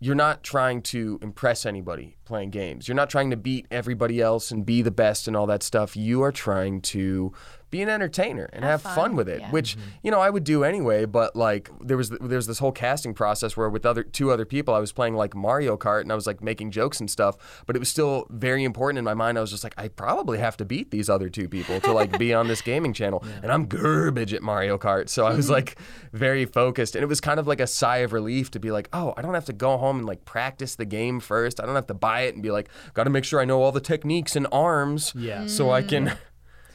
you're not trying to impress anybody playing games. You're not trying to beat everybody else and be the best and all that stuff. You are trying to be an entertainer and have, have fun. fun with it, yeah. which, mm-hmm. you know, I would do anyway, but like there was there was this whole casting process where with other two other people, I was playing like Mario Kart and I was like making jokes and stuff, but it was still very important in my mind. I was just like, I probably have to beat these other two people to like be on this gaming channel yeah. and I'm garbage at Mario Kart. So I was like very focused and it was kind of like a sigh of relief to be like, oh, I don't have to go home and like practice the game first. I don't have to buy it and be like, got to make sure I know all the techniques and arms yeah. so I can...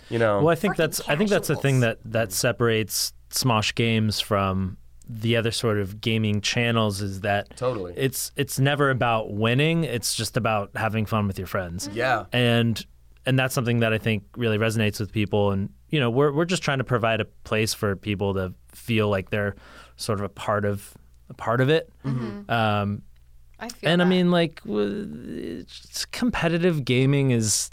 You know. Well, I think that's casuals. I think that's the thing that, that separates Smosh Games from the other sort of gaming channels is that totally it's it's never about winning. It's just about having fun with your friends. Yeah, and and that's something that I think really resonates with people. And you know, we're we're just trying to provide a place for people to feel like they're sort of a part of a part of it. Mm-hmm. Um, I feel and that. I mean, like it's competitive gaming is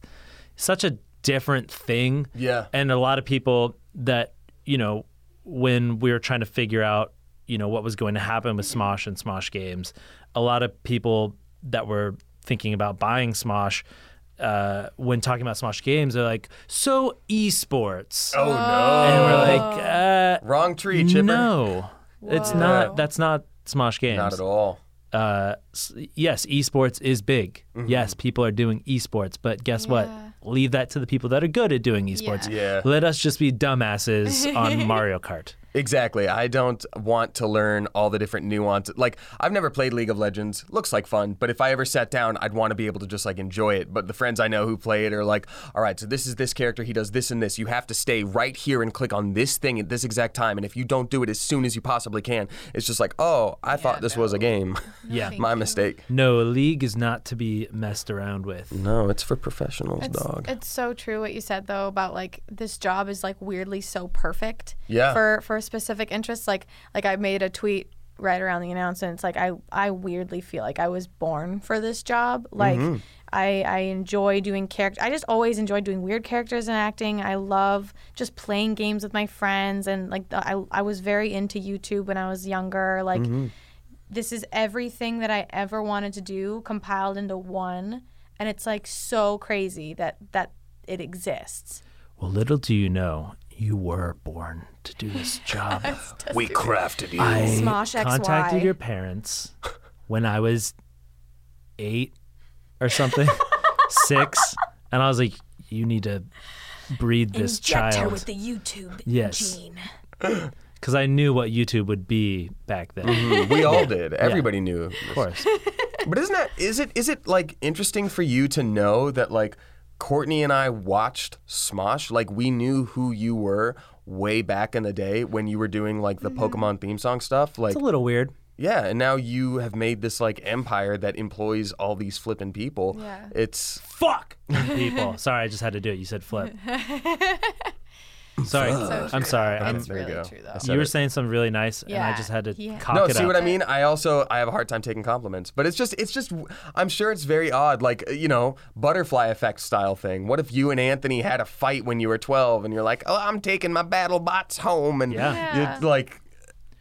such a different thing. Yeah. And a lot of people that, you know, when we were trying to figure out, you know, what was going to happen with Smosh and Smosh Games, a lot of people that were thinking about buying Smosh, uh, when talking about Smosh Games, they're like, so esports. Oh, no. And we're like, uh, wrong tree, Chipper. No. Whoa. It's not, that's not Smosh Games. Not at all. Uh, yes, esports is big. Mm-hmm. Yes, people are doing esports, but guess yeah. what? Leave that to the people that are good at doing esports. Yeah. Yeah. Let us just be dumbasses on Mario Kart. Exactly. I don't want to learn all the different nuances. Like, I've never played League of Legends. Looks like fun, but if I ever sat down, I'd want to be able to just, like, enjoy it. But the friends I know who play it are like, all right, so this is this character. He does this and this. You have to stay right here and click on this thing at this exact time. And if you don't do it as soon as you possibly can, it's just like, oh, I yeah, thought this no. was a game. Yeah. My mistake. No, a league is not to be messed around with. No, it's for professionals, it's, dog. It's so true what you said, though, about, like, this job is, like, weirdly so perfect yeah. for, for specific interests. Like, like I made a tweet right around the announcement. It's like, I, I weirdly feel like I was born for this job. Like, mm-hmm. I, I enjoy doing character. I just always enjoy doing weird characters and acting. I love just playing games with my friends. And, like, the, I, I was very into YouTube when I was younger. Like, mm-hmm. this is everything that I ever wanted to do compiled into one. And it's, like, so crazy that, that it exists. Well, little do you know, you were born to do this job. We crafted you. I Smosh contacted X Y. Your parents when I was eight or something, six, and I was like, you need to breed this Inject child. Inject her with the YouTube yes. gene. Because I knew what YouTube would be back then. Mm-hmm. We all did. Everybody yeah. knew. Of course. But isn't that, is it, is it like interesting for you to know that, like, Courtney and I watched Smosh, like, we knew who you were way back in the day when you were doing, like, the mm-hmm. Pokemon theme song stuff. Like, it's a little weird. Yeah, and now you have made this, like, empire that employs all these flippin' people. Yeah. It's... Fuck! People. Sorry, I just had to do it. You said flip. Sorry, so I'm sorry. I'm, it's really there you go. True, though. You were saying something really nice, yeah. and I just had to yeah. cock no, it up. No, see what I mean? I also I have a hard time taking compliments, but it's just it's just I'm sure it's very odd, like, you know, butterfly effect style thing. What if you and Anthony had a fight when you were twelve, and you're like, oh, I'm taking my battle bots home, and yeah, yeah. You're like,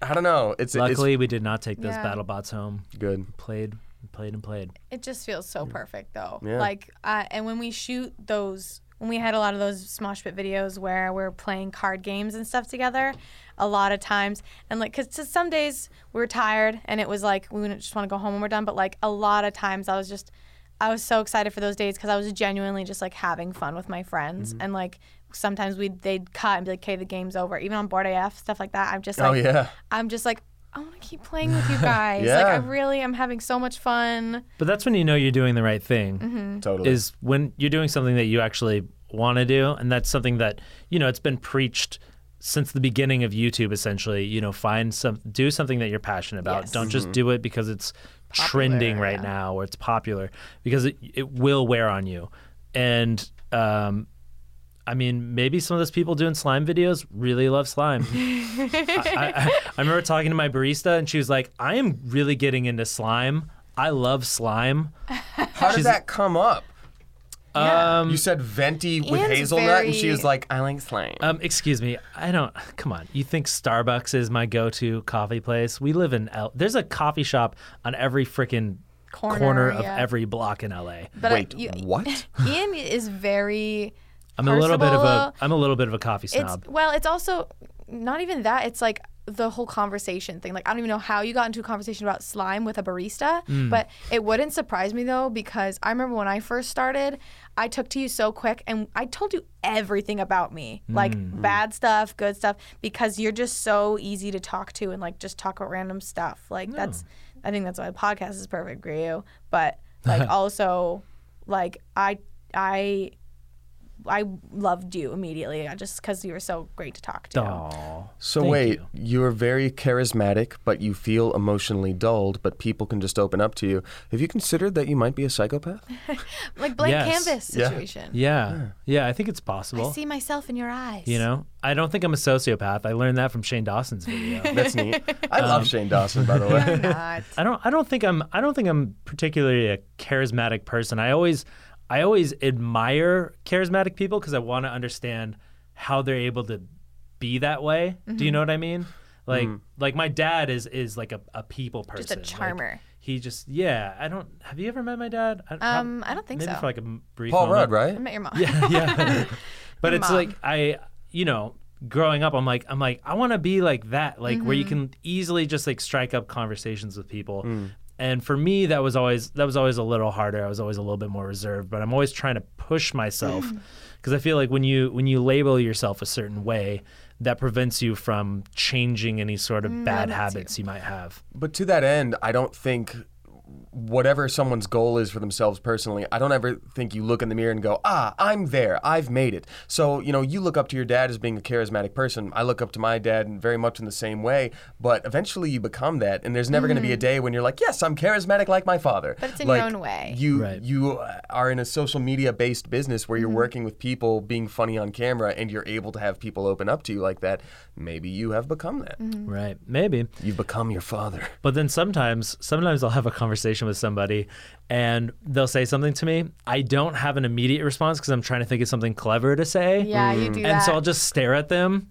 I don't know. It's luckily it's, we did not take those yeah. battle bots home. Good. Played, played, and played. It just feels so perfect, though. Yeah. Like, uh, and when we shoot those. When we had a lot of those Smosh Pit videos where we're playing card games and stuff together, a lot of times, and like, cause some days we were tired and it was like we wouldn't just want to go home when we're done. But like a lot of times, I was just, I was so excited for those days because I was genuinely just like having fun with my friends. Mm-hmm. And like sometimes we they'd cut and be like, "Okay, the game's over." Even on Board A F stuff like that, I'm just like, oh, yeah. I'm just like, I want to keep playing with you guys. yeah. Like I really am having so much fun. But that's when you know you're doing the right thing. Mm-hmm. Totally. Is when you're doing something that you actually want to do, and that's something that, you know, it's been preached since the beginning of YouTube essentially, you know, find some do something that you're passionate about. Yes. Don't mm-hmm. just do it because it's popular, trending right yeah. now or it's popular, because it it will wear on you. And um I mean, maybe some of those people doing slime videos really love slime. I, I, I remember talking to my barista, and she was like, I am really getting into slime. I love slime. How did that come up? Yeah. Um, you said venti with hazelnut, very... and she was like, I like slime. Um, excuse me. I don't... Come on. You think Starbucks is my go-to coffee place? We live in... L- There's a coffee shop on every freaking... Corner, corner of yeah. every block in L A. But Wait, I, you, what? Ian is very... I'm a little bit of a I'm a little bit of a coffee snob. It's, well, it's also not even that. It's like the whole conversation thing. Like, I don't even know how you got into a conversation about slime with a barista, mm. but it wouldn't surprise me though, because I remember when I first started, I took to you so quick, and I told you everything about me, like mm. bad stuff, good stuff, because you're just so easy to talk to and like just talk about random stuff. Like no. that's I think that's why a podcast is perfect for you. But like also like I I. I loved you immediately, just because you were so great to talk to. Aww. So Thank wait, you are very charismatic, but you feel emotionally dulled, but people can just open up to you. Have you considered that you might be a psychopath? Like blank yes. canvas situation. Yeah. Yeah. yeah, yeah, I think it's possible. I see myself in your eyes. You know, I don't think I'm a sociopath. I learned that from Shane Dawson's video. That's neat. I um, love Shane Dawson, by the way. You're not. I don't. I don't think I'm. I don't think I'm particularly a charismatic person. I always. I always admire charismatic people because I want to understand how they're able to be that way. Mm-hmm. Do you know what I mean? Like, mm. like my dad is is like a, a people person. Just a charmer. Like, he just yeah. I don't. Have you ever met my dad? I, um, I, I don't think maybe so. Maybe for like a brief. Paul moment. Rudd, right? I met your mom. Yeah, yeah. But your it's mom. Like I, you know, growing up, I'm like I'm like I want to be like that, like mm-hmm. where you can easily just like strike up conversations with people. Mm. And for me, that was always that was always a little harder. I was always a little bit more reserved, but I'm always trying to push myself because I feel like when you when you label yourself a certain way, that prevents you from changing any sort of mm, bad habits you. you might have. But to that end, I don't think whatever someone's goal is for themselves personally, I don't ever think you look in the mirror and go, ah, I'm there, I've made it. So, you know, you look up to your dad as being a charismatic person. I look up to my dad very much in the same way, but eventually you become that, and there's never mm-hmm. going to be a day when you're like, yes, I'm charismatic like my father. But it's in like, your own way. You, right. you are in a social media-based business where you're mm-hmm. working with people, being funny on camera, and you're able to have people open up to you like that. Maybe you have become that. Mm-hmm. Right, maybe. You've become your father. But then sometimes, sometimes I'll have a conversation with somebody and they'll say something to me. I don't have an immediate response because I'm trying to think of something clever to say. Yeah, you do and that. And so I'll just stare at them.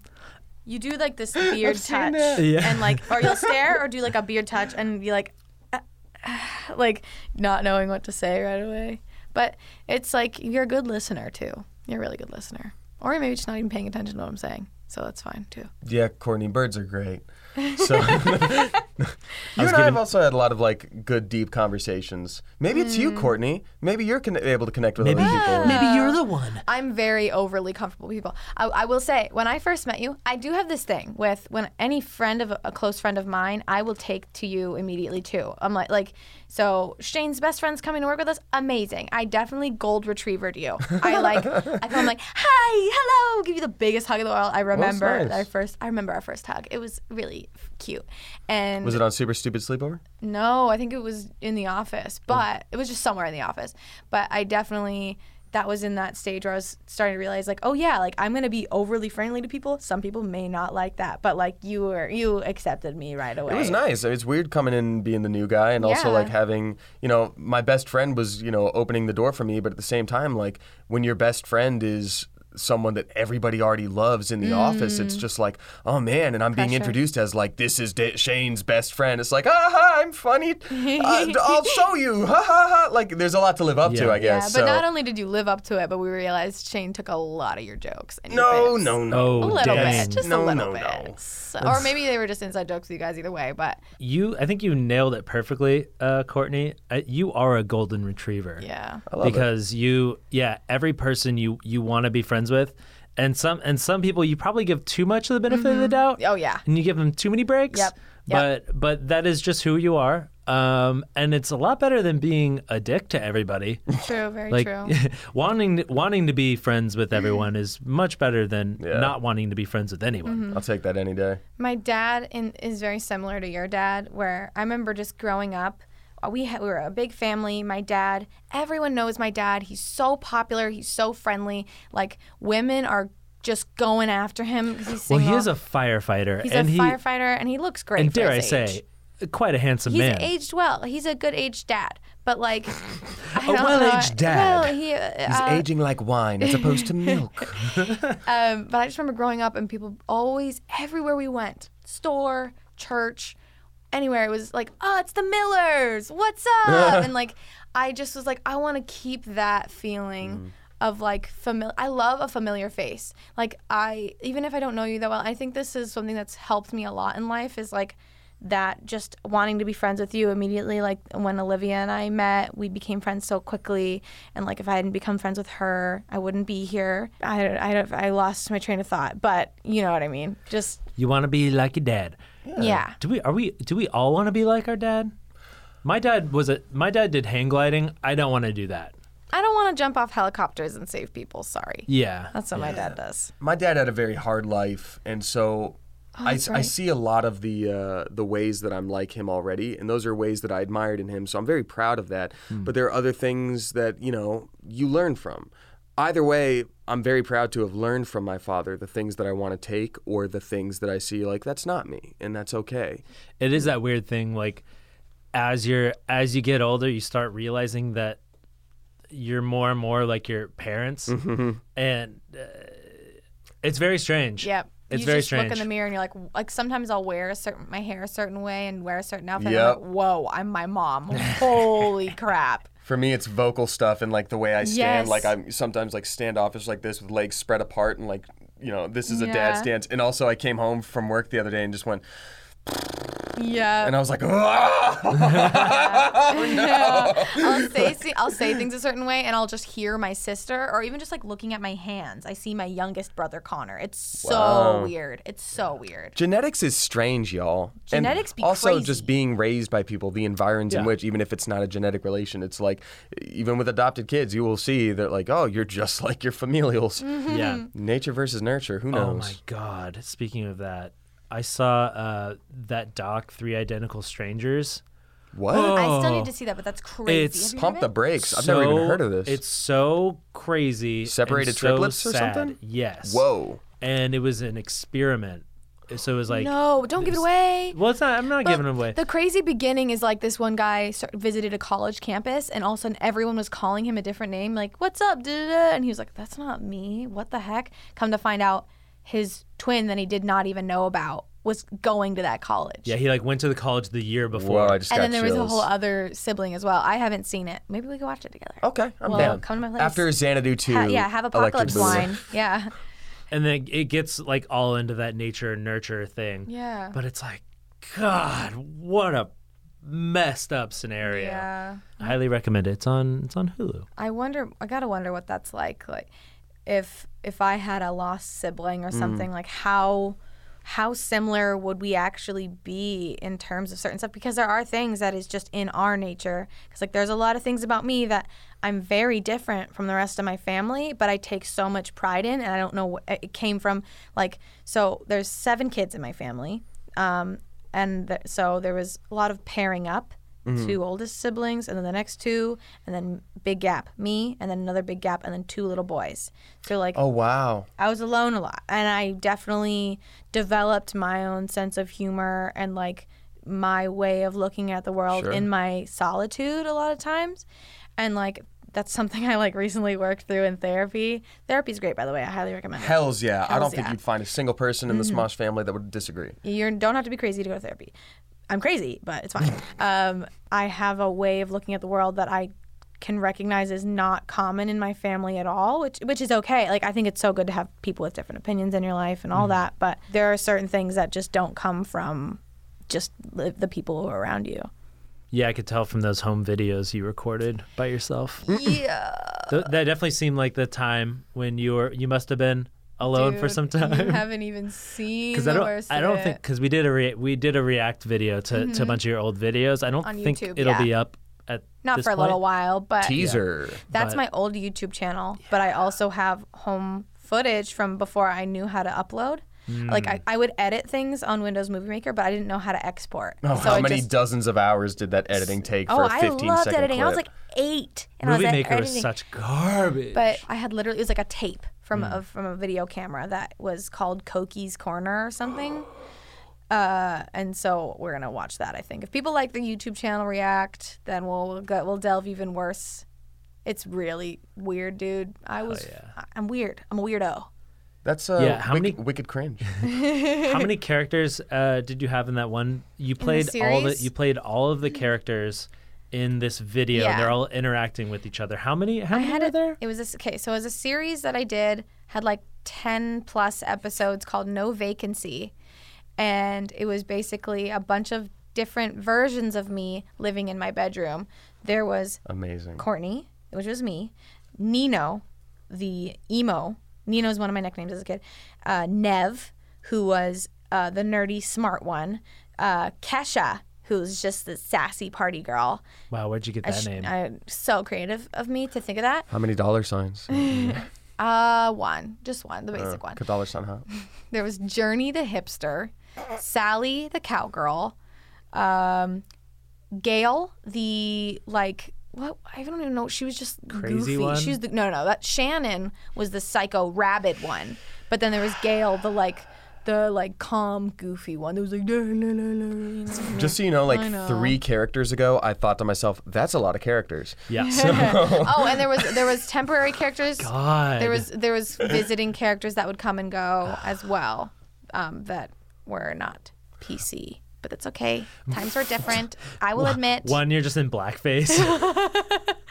You do like this beard touch. Yeah. And like, or you'll stare or do like a beard touch and be like, uh, uh, like not knowing what to say right away. But it's like, you're a good listener too. You're a really good listener. Or maybe just not even paying attention to what I'm saying. So that's fine too. Yeah, Courtney, birds are great. So you and kidding. I have also had a lot of like good deep conversations. Maybe mm. it's you, Courtney. Maybe you're con- able to connect with maybe, other people. Maybe you're the one. I'm very overly comfortable with people. I, I will say, when I first met you, I do have this thing with when any friend of a close friend of mine, I will take to you immediately too. I'm like like so Shane's best friend's coming to work with us. Amazing. I definitely gold retrievered you. I like I come like hi, hello, give you the biggest hug in the world. I remember well, nice. our first. I remember our first hug. It was really cute. And was it on Super Stupid Sleepover? No, I think it was in the office, but mm. it was just somewhere in the office. But I definitely, that was in that stage where I was starting to realize like, oh yeah, like I'm going to be overly friendly to people. Some people may not like that, but like you were, you accepted me right away. It was nice. It's weird coming in and being the new guy and yeah. also like having, you know, my best friend was, you know, opening the door for me, but at the same time, like when your best friend is someone that everybody already loves in the mm. office, it's just like, oh man, and I'm Pressure. being introduced as like, this is da- Shane's best friend. It's like, ah, ha, I'm funny. uh, I'll show you. Ha, ha, ha. Like, there's a lot to live up yeah. to, I guess. Yeah, but so. not only did you live up to it, but we realized Shane took a lot of your jokes. And no, your no, no. A little dang. bit. Just no, a little no, bit. No. So, or maybe they were just inside jokes with you guys either way, but. You, I think you nailed it perfectly, uh, Courtney. I, you are a golden retriever. Yeah. I love because it. you, yeah, every person you, you want to be friends with, and some and some people you probably give too much of the benefit mm-hmm. of the doubt. Oh yeah, and you give them too many breaks. Yep. Yep. But but that is just who you are, um, and it's a lot better than being a dick to everybody. True, very like, true. wanting wanting to be friends with everyone is much better than yeah. not wanting to be friends with anyone. Mm-hmm. I'll take that any day. My dad in, is very similar to your dad, where I remember just growing up. We, ha- we were a big family. My dad, everyone knows my dad. He's so popular. He's so friendly. Like, women are just going after him because he's single. Well, he is a firefighter. He's and a he, firefighter, and he looks great. And for dare his I age. say, quite a handsome he's man. He's aged well. He's a good aged dad. But, like, I don't a well-aged know. dad. Well, he, uh, he's uh, aging like wine as opposed to milk. um, but I just remember growing up, and people always, everywhere we went, store, church, anywhere, it was like, oh, it's the Millers, what's up? And like, I just was like, I want to keep that feeling mm. of like, familiar. I love a familiar face. Like, I, even if I don't know you that well, I think this is something that's helped me a lot in life is like that just wanting to be friends with you immediately. Like when Olivia and I met, we became friends so quickly. And like, if I hadn't become friends with her, I wouldn't be here. I, I, I lost my train of thought, but you know what I mean? Just. You want to be like your dad. Yeah. yeah. Do we are we do we all want to be like our dad? My dad was a my dad did hang gliding. I don't want to do that. I don't want to jump off helicopters and save people. Sorry. Yeah. That's what yeah. my dad does. My dad had a very hard life, and so oh, I, right. I see a lot of the uh, the ways that I'm like him already, and those are ways that I admired in him. So I'm very proud of that. Mm. But there are other things that, you know, you learn from. Either way, I'm very proud to have learned from my father the things that I want to take or the things that I see like that's not me and that's okay. It is that weird thing like as you're as you get older, you start realizing that you're more and more like your parents mm-hmm. and uh, it's very strange. Yep. It's you very just strange. Look in the mirror and you're like, like sometimes I'll wear a certain my hair a certain way and wear a certain outfit. Yep. And I'm like, whoa, I'm my mom. Holy crap. For me, it's vocal stuff and like the way I stand. Yes. Like I'm sometimes like standoffish like this with legs spread apart and like, you know, this is yeah. a dad stance. And also I came home from work the other day and just went Yeah. And I was like, oh, no. Yeah. I'll say see, I'll say things a certain way, and I'll just hear my sister, or even just like looking at my hands, I see my youngest brother Connor. It's so wow. weird. It's so weird. Genetics is strange, y'all. Genetics and be also crazy. Just being raised by people, the environs yeah. in which, even if it's not a genetic relation, it's like even with adopted kids, you will see that like, oh, you're just like your familials. Mm-hmm. Yeah. Nature versus nurture. Who knows? Oh my God. Speaking of that. I saw uh, that doc, Three Identical Strangers. What? Oh. I still need to see that, but that's crazy. It's Pump the Brakes. I've so, never even heard of this. It's so crazy. Separated so triplets or sad. Something? Yes. Whoa. And it was an experiment. So it was like... No, don't give it away. Well, it's not. I'm not but giving it away. The crazy beginning is like this one guy visited a college campus, and all of a sudden everyone was calling him a different name. Like, what's up? Da-da-da. And he was like, that's not me. What the heck? Come to find out, his twin that he did not even know about was going to that college. Yeah, he like went to the college the year before. Whoa, I just and got then there chills. Was a whole other sibling as well. I haven't seen it. Maybe we can watch it together. Okay, I'm well, down. Come to my place. After Xanadu two. Ha- yeah, have apocalypse wine. Yeah. And then it gets like all into that nature and nurture thing. Yeah. But it's like, God, what a messed up scenario. Yeah. I highly recommend it. It's on. It's on Hulu. I wonder. I gotta wonder what that's like. Like. If if I had a lost sibling or something, mm. like how how similar would we actually be in terms of certain stuff? Because there are things that is just in our nature. Because like there's a lot of things about me that I'm very different from the rest of my family, but I take so much pride in, and I don't know what it came from. Like so, there's seven kids in my family, um, and th- so there was a lot of pairing up. Mm-hmm. Two oldest siblings, and then the next two, and then big gap, me, and then another big gap, and then two little boys. So like, oh wow, I was alone a lot, and I definitely developed my own sense of humor and like my way of looking at the world sure. in my solitude a lot of times, and like that's something I like recently worked through in therapy. Therapy's great, by the way. I highly recommend it. Hells yeah! Hells I don't yeah. think you'd find a single person in the mm-hmm. Smosh family that would disagree. You don't have to be crazy to go to therapy. I'm crazy, but it's fine. Um, I have a way of looking at the world that I can recognize is not common in my family at all, which which is okay. Like, I think it's so good to have people with different opinions in your life and all mm. that, but there are certain things that just don't come from just li- the people who are around you. Yeah, I could tell from those home videos you recorded by yourself. Yeah. Th- that definitely seemed like the time when you were, you must have been alone Dude, for some time. You haven't even seen the I don't, worst I don't of it. think because we did a re- we did a react video to, mm-hmm. to a bunch of your old videos. I don't On think YouTube, it'll yeah. be up at not this for a point. Little while, but teaser. Yeah. That's but, my old YouTube channel, yeah. but I also have home footage from before I knew how to upload. Mm. Like I, I would edit things on Windows Movie Maker, but I didn't know how to export. Oh, so how I many just, dozens of hours did that editing take oh, for a fifteen-second clip? Oh, I loved editing. Clip. I was like eight. And Movie I was Maker editing. Was such garbage. But I had literally, it was like a tape from, mm. a, from a video camera that was called Cokie's Corner or something. Uh, and so we're going to watch that, I think. If people like the YouTube channel React, then we'll we'll, go, we'll delve even worse. It's really weird, dude. I was, oh, yeah. I'm weird. I'm a weirdo. That's uh, yeah, how wicked, many, wicked cringe. How many characters uh, did you have in that one? You played the all the you played all of the characters in this video. Yeah. They're all interacting with each other. How many? How I many had were a, there? It was this, okay. So it was a series that I did had like ten plus episodes called No Vacancy, and it was basically a bunch of different versions of me living in my bedroom. There was amazing Courtney, which was me, Nino, the emo. Nino's one of my nicknames as a kid. Uh, Nev, who was uh, the nerdy, smart one. Uh, Kesha, who's just the sassy party girl. Wow, where'd you get that I sh- name? I, so creative of me to think of that. How many dollar signs? uh, one. Just one. The basic uh, one. Dollar sign, huh? There was Journey the hipster. Sally the cowgirl. Um, Gail the, like... What? I don't even know. She was just crazy goofy. One? She was the, no, no, no. That Shannon was the psycho rabid one. But then there was Gail, the like, the like calm goofy one. That was like. La, la, la, la. Just so you know, like know. three characters ago, I thought to myself, that's a lot of characters. Yeah. So. Oh, and there was there was temporary characters. God. There was there was visiting characters that would come and go as well, um, that were not P C. But that's okay. Times are different. I will admit. One, you're just in blackface.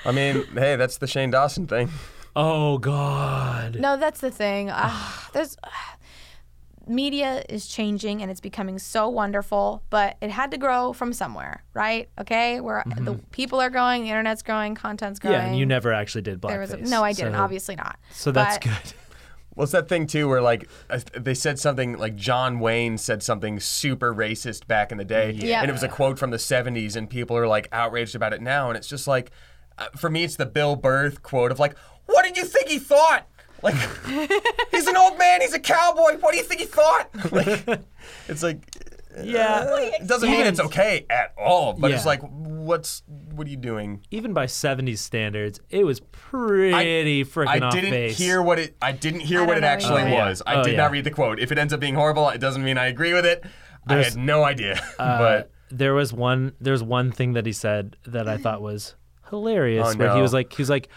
I mean, hey, that's the Shane Dawson thing. Oh, God. No, that's the thing. Uh, there's uh, media is changing and it's becoming so wonderful, but it had to grow from somewhere, right? Okay, where mm-hmm. the people are growing, the internet's growing, content's growing. Yeah, and you never actually did blackface. There was a, no, I didn't. So, obviously not. So that's but, good. Well, it's that thing, too, where, like, they said something, like, John Wayne said something super racist back in the day. Yeah. And it was a quote from the seventies, and people are, like, outraged about it now. And it's just, like, for me, it's the Bill Burr quote of, like, what did you think he thought? Like, he's an old man, he's a cowboy, what do you think he thought? Like, it's like, yeah, uh, it doesn't mean it's okay at all, but yeah. it's like, what's, what are you doing? Even by seventies standards, it was pretty freaking off base. I didn't hear what it, I didn't hear I what it actually either. was. Oh, yeah. I did oh, yeah. not read the quote. If it ends up being horrible, it doesn't mean I agree with it. There's, I had no idea, uh, but. There was one, there's one thing that he said that I thought was hilarious, oh, where no. he was like, he was like,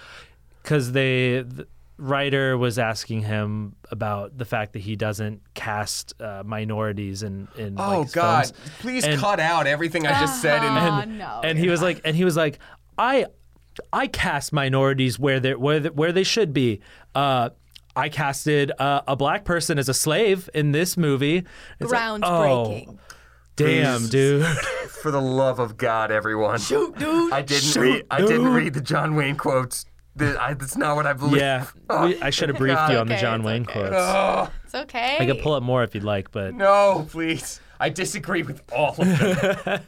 because they, the, writer was asking him about the fact that he doesn't cast uh, minorities in in oh like, god films. Please and, cut out everything I just uh, said and, and, no, and he was not. like and he was like I I cast minorities where they where they, where they should be. uh I casted uh, a black person as a slave in this movie. It's groundbreaking. Like, oh, damn, dude. For the love of God, everyone, shoot, dude. I didn't shoot, read dude. I didn't read the John Wayne quotes. That's not what I believe. Yeah, oh, we, I should have briefed you on okay, the John Wayne okay. quotes. Oh. It's okay. I could pull up more if you'd like, but no, please. I disagree with all of them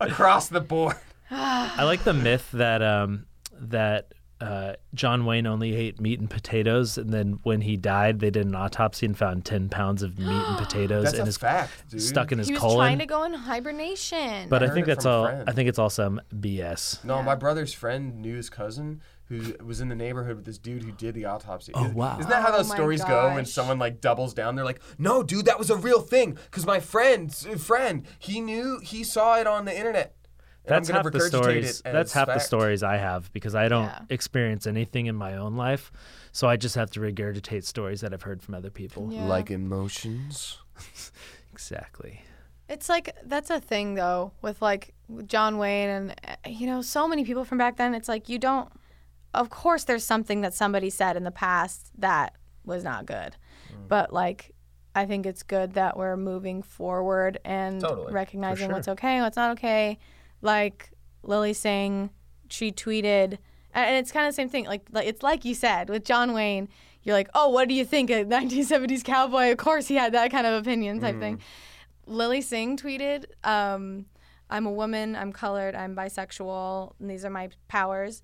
across the board. I like the myth that um, that uh, John Wayne only ate meat and potatoes, and then when he died, they did an autopsy and found ten pounds of meat and potatoes that's in a his fact, dude. Stuck in his he was colon. Trying to go in hibernation. But I, I think that's all. I think it's all some B S. No, yeah. My brother's friend knew his cousin who was in the neighborhood with this dude who did the autopsy. Oh, wow. Isn't that how those oh stories gosh. go when someone, like, doubles down? They're like, no, dude, that was a real thing because my friend's friend, he knew, he saw it on the internet. That's half the stories. That's half fact. the stories I have because I don't yeah. experience anything in my own life, so I just have to regurgitate stories that I've heard from other people. Yeah. Like emotions? Exactly. It's like, that's a thing, though, with, like, John Wayne and, you know, so many people from back then. It's like you don't. Of course there's something that somebody said in the past that was not good. Mm. But, like, I think it's good that we're moving forward and totally. recognizing sure. what's okay and what's not okay. Like Lily saying, she tweeted, and it's kind of the same thing. Like, like it's like you said, with John Wayne, you're like, oh, what do you think, a nineteen seventies cowboy? Of course he had that kind of opinion type mm. thing. Lily Singh tweeted, um, I'm a woman, I'm colored, I'm bisexual, and these are my powers.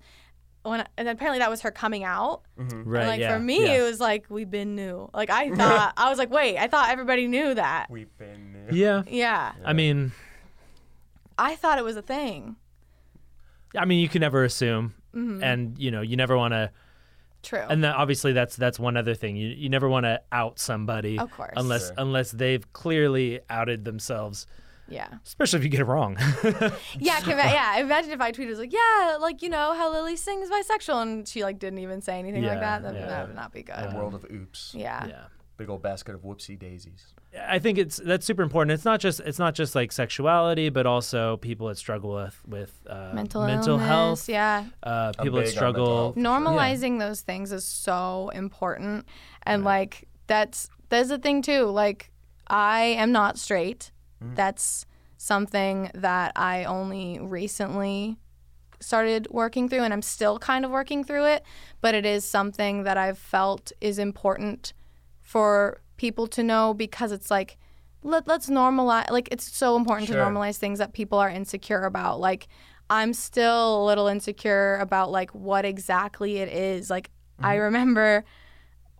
When I, and apparently that was her coming out. Mm-hmm. Right. And like yeah, for me, yeah. it was like we've been new. Like I thought, I was like, wait, I thought everybody knew that. We've been new. Yeah. Yeah. I mean, I thought it was a thing. I mean, you can never assume, mm-hmm. and you know, you never want to. True. And then obviously, that's that's one other thing. You you never want to out somebody, of course, unless sure. unless they've clearly outed themselves. Yeah. Especially if you get it wrong. yeah, can, yeah. Imagine if I tweeted like, yeah, like, you know, how Lily Singh's bisexual, and she like didn't even say anything yeah, like that. That, yeah. that would not be good. A world of oops. Yeah. yeah. Big old basket of whoopsie daisies. I think it's that's super important. It's not just it's not just like sexuality, but also people that struggle with with uh, mental, mental illness, health. Yeah. Uh, people that struggle. Normalizing yeah. those things is so important, and yeah. like that's that's the thing too. Like I am not straight. That's something that I only recently started working through, and I'm still kind of working through it, but it is something that I've felt is important for people to know because it's like, let, let's normalize. Like, it's so important sure. to normalize things that people are insecure about. Like, I'm still a little insecure about, like, what exactly it is. Like, mm-hmm. I remember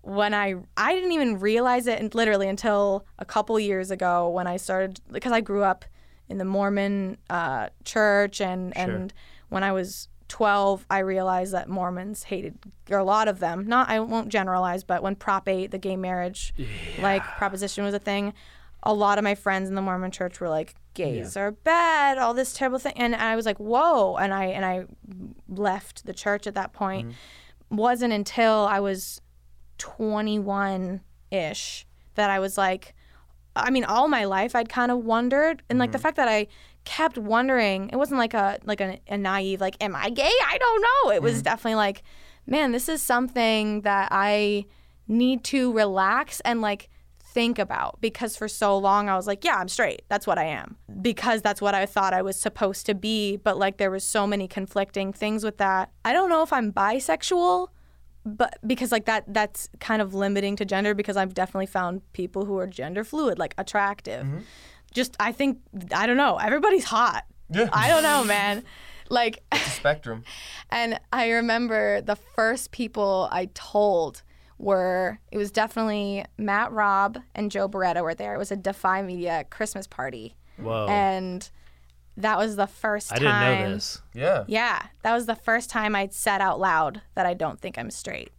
when I I didn't even realize it literally until a couple years ago when I started, because I grew up in the Mormon uh, church and, sure. and when I was twelve, I realized that Mormons hated, or a lot of them, not, I won't generalize, but when Prop eight, the gay marriage yeah. like proposition was a thing, a lot of my friends in the Mormon church were like, gays yeah. are bad, all this terrible thing. And I was like, whoa. And I, and I left the church at that point. Mm-hmm. Wasn't until I was twenty-one-ish that I was like, I mean, all my life I'd kind of wondered, and like mm-hmm. the fact that I kept wondering, it wasn't like a like a, a naive like, am I gay? I don't know. It mm-hmm. was definitely like, man, this is something that I need to relax and like think about, because for so long I was like, yeah, I'm straight. That's what I am, because that's what I thought I was supposed to be. But like there was so many conflicting things with that. I don't know if I'm bisexual, but because like that that's kind of limiting to gender, because I've definitely found people who are gender fluid, like attractive. Mm-hmm. Just I think, I don't know, everybody's hot. Yeah. I don't know, man. Like it's a spectrum. And I remember the first people I told were, it was definitely Matt Robb and Joe Beretta were there. It was a Defy Media Christmas party. Whoa. And that was the first I time. I didn't know this. Yeah. Yeah. That was the first time I'd said out loud that I don't think I'm straight.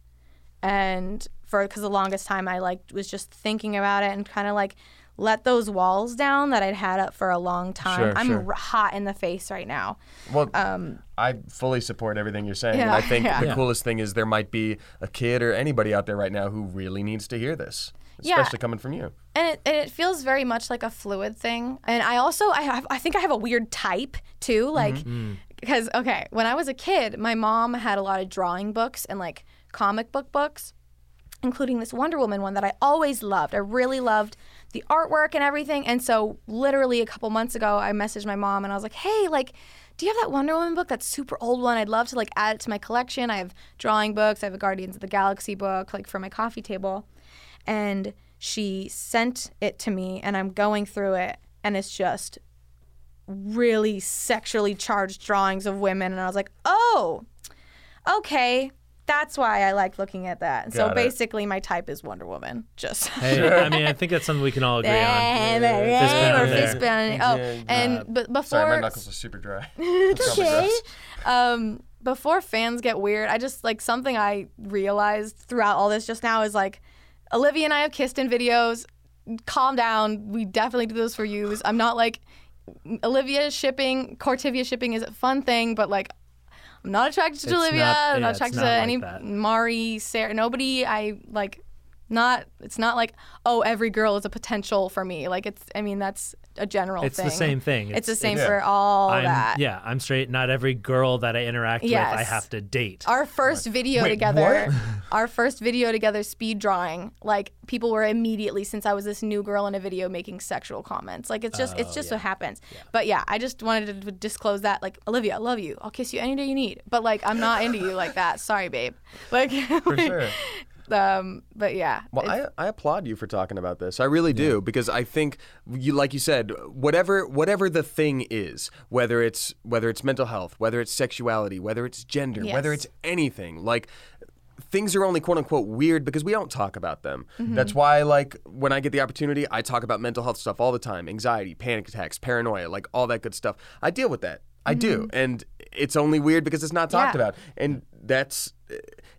And for, because the longest time I like was just thinking about it and kind of like let those walls down that I'd had up for a long time. Sure, I'm sure. hot in the face right now. Well, um, I fully support everything you're saying. Yeah, and I think yeah. the yeah. coolest thing is there might be a kid or anybody out there right now who really needs to hear this, especially yeah. coming from you. And it, and it feels very much like a fluid thing. And I also, I have, I think I have a weird type too. Like, because, mm-hmm. okay, when I was a kid, my mom had a lot of drawing books and like comic book books, including this Wonder Woman one that I always loved. I really loved the artwork and everything. And so literally a couple months ago, I messaged my mom and I was like, hey, like, do you have that Wonder Woman book? That super old one. I'd love to like add it to my collection. I have drawing books. I have a Guardians of the Galaxy book, like for my coffee table. And she sent it to me and I'm going through it and it's just really sexually charged drawings of women. And I was like, oh, okay. That's why I like looking at that. Got so basically, it. My type is Wonder Woman. Just. Hey, I mean, I think that's something we can all agree on. Yeah, yeah, fist or fist band. Oh, yeah, and uh, but before. Sorry, my knuckles are super dry. It's okay. Um, before fans get weird, I just like something I realized throughout all this just now is like, Olivia and I have kissed in videos. Calm down. We definitely do those for yous. I'm not like Olivia shipping. Cortivia shipping is a fun thing, but like. I'm not attracted to it's Olivia. Not, yeah, I'm not attracted not to like any that. Mari, Sarah, nobody. I like, not. It's not like, oh, every girl is a potential for me. Like it's. I mean, that's a general. It's thing. It's the same thing. It's, it's the same it's, for all I'm, that. Yeah, I'm straight. Not every girl that I interact yes. with, I have to date. Our first like, video wait, together. our first video together, speed drawing. Like people were immediately, since I was this new girl in a video, making sexual comments. Like it's just, oh, it's just yeah. what happens. Yeah. But yeah, I just wanted to disclose that. Like Olivia, I love you. I'll kiss you any day you need. But like, I'm not into you like that. Sorry, babe. Like for sure. Um, but yeah. Well, I, I applaud you for talking about this. I really do yeah. because I think you, like you said, whatever whatever the thing is, whether it's whether it's mental health, whether it's sexuality, whether it's gender, yes. whether it's anything, like things are only quote unquote weird because we don't talk about them. Mm-hmm. That's why, like, when I get the opportunity, I talk about mental health stuff all the time: anxiety, panic attacks, paranoia, like all that good stuff. I deal with that. I mm-hmm. do, and it's only weird because it's not talked yeah. about, and that's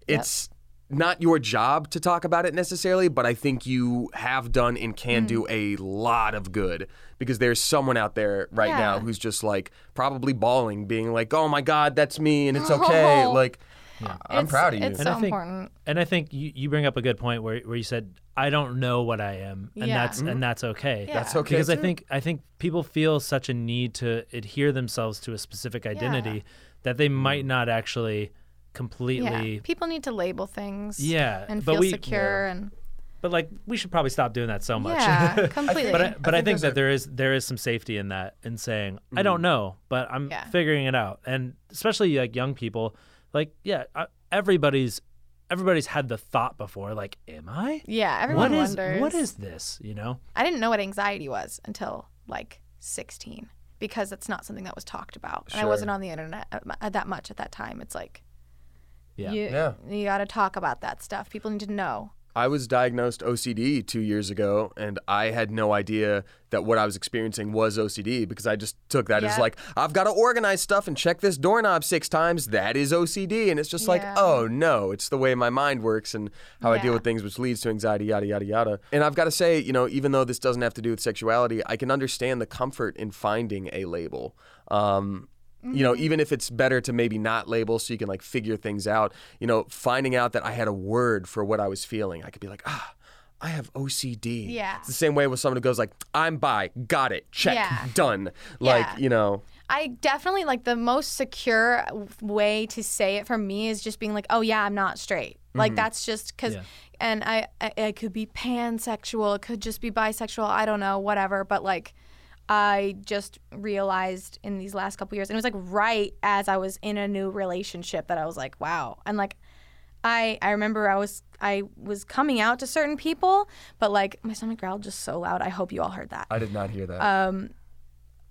it's. Yep. Not your job to talk about it necessarily, but I think you have done and can mm. do a lot of good because there's someone out there right yeah. now who's just like probably bawling, being like, oh my God, that's me and it's okay. Oh. Like, yeah. I'm it's, proud of you. It's and so I think, important. And I think you, you bring up a good point where where you said, I don't know what I am, and yeah. that's mm-hmm. and that's okay. Yeah. That's okay. Because too. I think I think people feel such a need to adhere themselves to a specific identity yeah. that they might not actually completely yeah. people need to label things yeah and feel we, secure yeah. and but like we should probably stop doing that so much yeah completely but I, but I think, I think that are... there is there is some safety in that in saying mm-hmm. I don't know but I'm yeah. figuring it out, and especially like young people like yeah everybody's everybody's had the thought before like am I yeah everyone what wonders is, what is this you know. I didn't know what anxiety was until like sixteen because it's not something that was talked about sure. and I wasn't on the internet that much at that time. It's like Yeah. You, yeah. you got to talk about that stuff. People need to know. I was diagnosed O C D two years ago, and I had no idea that what I was experiencing was O C D because I just took that yeah. as like, I've got to organize stuff and check this doorknob six times. That is O C D. And it's just yeah. like, oh, no, it's the way my mind works and how yeah. I deal with things, which leads to anxiety, yada, yada, yada. And I've got to say, you know, even though this doesn't have to do with sexuality, I can understand the comfort in finding a label. Um You know, even if it's better to maybe not label so you can like figure things out, you know, finding out that I had a word for what I was feeling, I could be like, ah, I have O C D. Yeah. It's the same way with someone who goes like, I'm bi, got it, check, yeah. done. Like, yeah. you know. I definitely like the most secure way to say it for me is just being like, oh, yeah, I'm not straight. Like, mm-hmm. that's just because, yeah. and I, I, I could be pansexual, it could just be bisexual, I don't know, whatever. But, like, I just realized in these last couple years, and it was, like, right as I was in a new relationship that I was like, wow. And, like, I, I remember I was I was coming out to certain people, but, like, my stomach growled just so loud. I hope you all heard that. I did not hear that. Um,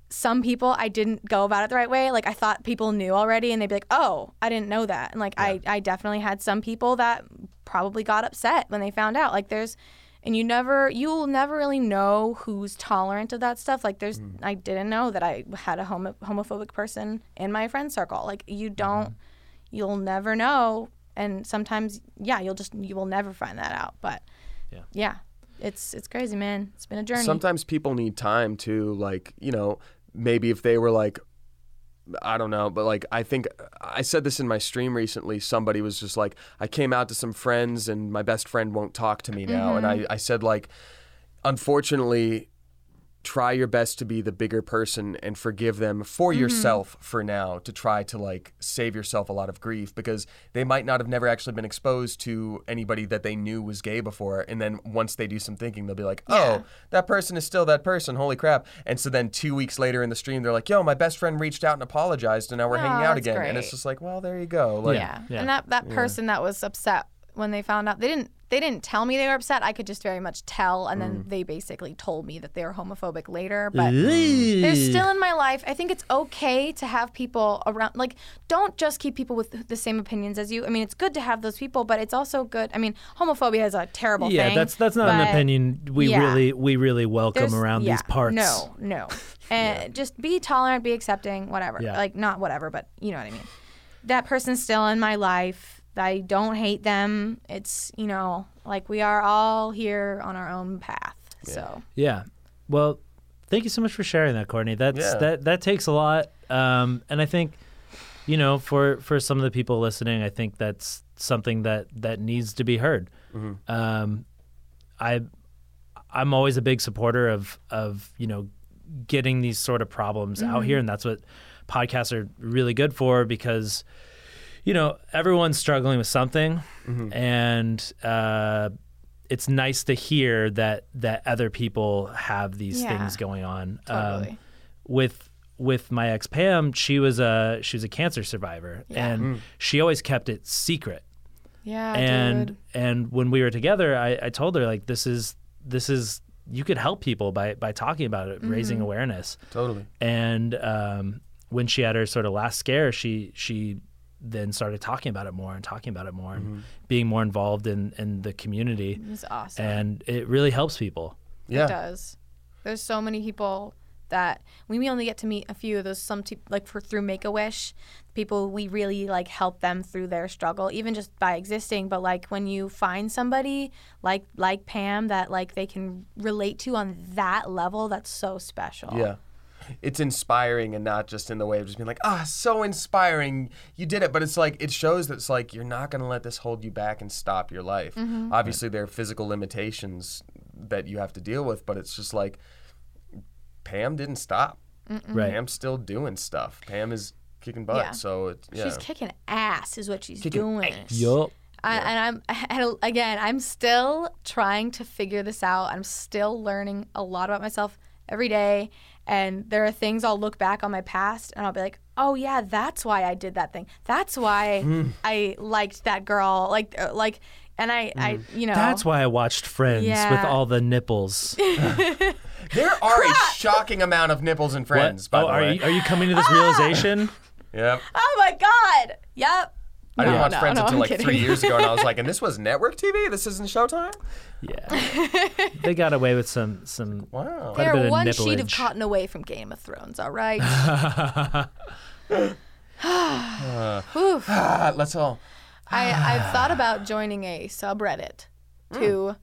some people, I didn't go about it the right way. Like, I thought people knew already, and they'd be like, oh, I didn't know that. And, like, yeah. I, I definitely had some people that probably got upset when they found out. Like, there's – and you never – you'll never really know who's tolerant of that stuff. Like, there's mm. – I didn't know that I had a homo- homophobic person in my friend circle. Like, you don't mm-hmm. – you'll never know. And sometimes, yeah, you'll just, you will never find that out. But yeah, yeah it's it's crazy, man. It's been a journey. Sometimes people need time to, like, you know, maybe if they were like, I don't know, but like, I think I said this in my stream recently. Somebody was just like, I came out to some friends and my best friend won't talk to me now. Mm-hmm. And I, I said, like, unfortunately, try your best to be the bigger person and forgive them for mm-hmm. yourself for now, to try to, like, save yourself a lot of grief, because they might not have never actually been exposed to anybody that they knew was gay before. And then once they do some thinking, they'll be like, oh, yeah. that person is still that person. Holy crap. And so then two weeks later in the stream, they're like, yo, my best friend reached out and apologized, and now we're oh, hanging out again. Great. And it's just like, well, there you go. Like, yeah. yeah. And that, that person yeah. that was upset when they found out, they didn't They didn't tell me they were upset. I could just very much tell, and then mm. they basically told me that they were homophobic later. But Eee. they're still in my life. I think it's okay to have people around. Like, don't just keep people with the same opinions as you. I mean, it's good to have those people, but it's also good. I mean, homophobia is a terrible yeah, thing. Yeah, that's that's not an opinion we yeah. really we really welcome There's, around yeah, these parts. No, no, and yeah. just be tolerant, be accepting, whatever. Yeah. Like, not whatever, but you know what I mean. That person's still in my life. I don't hate them. It's, you know, like, we are all here on our own path. Yeah. So yeah. Well, thank you so much for sharing that, Courtney. That's yeah. that that takes a lot. Um, and I think, you know, for, for some of the people listening, I think that's something that, that needs to be heard. Mm-hmm. Um, I I'm always a big supporter of of, you know, getting these sort of problems mm-hmm. out here, and that's what podcasts are really good for, because you know, everyone's struggling with something, mm-hmm. and uh, it's nice to hear that that other people have these yeah, things going on. Totally. Um, with with my ex Pam, she was a she was a cancer survivor, yeah. and mm. she always kept it secret. Yeah, and dude. and when we were together, I, I told her, like, this is this is you could help people by by talking about it, mm-hmm. raising awareness. Totally. And um, when she had her sort of last scare, she she. then started talking about it more and talking about it more mm-hmm. and being more involved in, in the community. It's awesome. And it really helps people. Yeah. It does. There's so many people that we only get to meet a few of those, some t- like for through Make-A-Wish, people we really like help them through their struggle, even just by existing. But like when you find somebody like like Pam that like they can relate to on that level, that's so special. Yeah. It's inspiring, and not just in the way of just being like, ah, oh, so inspiring, you did it. But it's like, it shows that it's like, you're not going to let this hold you back and stop your life. Mm-hmm. Obviously, there are physical limitations that you have to deal with, but it's just like, Pam didn't stop. Mm-mm. Right. Pam's still doing stuff. Pam is kicking butt. Yeah. So it's, yeah. She's kicking ass is what she's kicking doing. Yup. I, and I'm and again, I'm still trying to figure this out. I'm still learning a lot about myself every day. And there are things I'll look back on my past and I'll be like, oh, yeah, that's why I did that thing. That's why mm. I liked that girl. Like, like, and I, mm. I, you know. That's why I watched Friends yeah. with all the nipples. There are a shocking amount of nipples in Friends, what? by oh, the are way. You, are you coming to this ah! realization? Yep. Oh, my God. Yep. I didn't no, watch no, Friends no, until I'm like kidding. three years ago, and I was like, and this was network T V? This isn't Showtime? Yeah. They got away with some, some wow. quite a bit of nipplage. They're one sheet of cotton away from Game of Thrones, all right? uh, ah, let's all. I, I've thought about joining a subreddit mm. to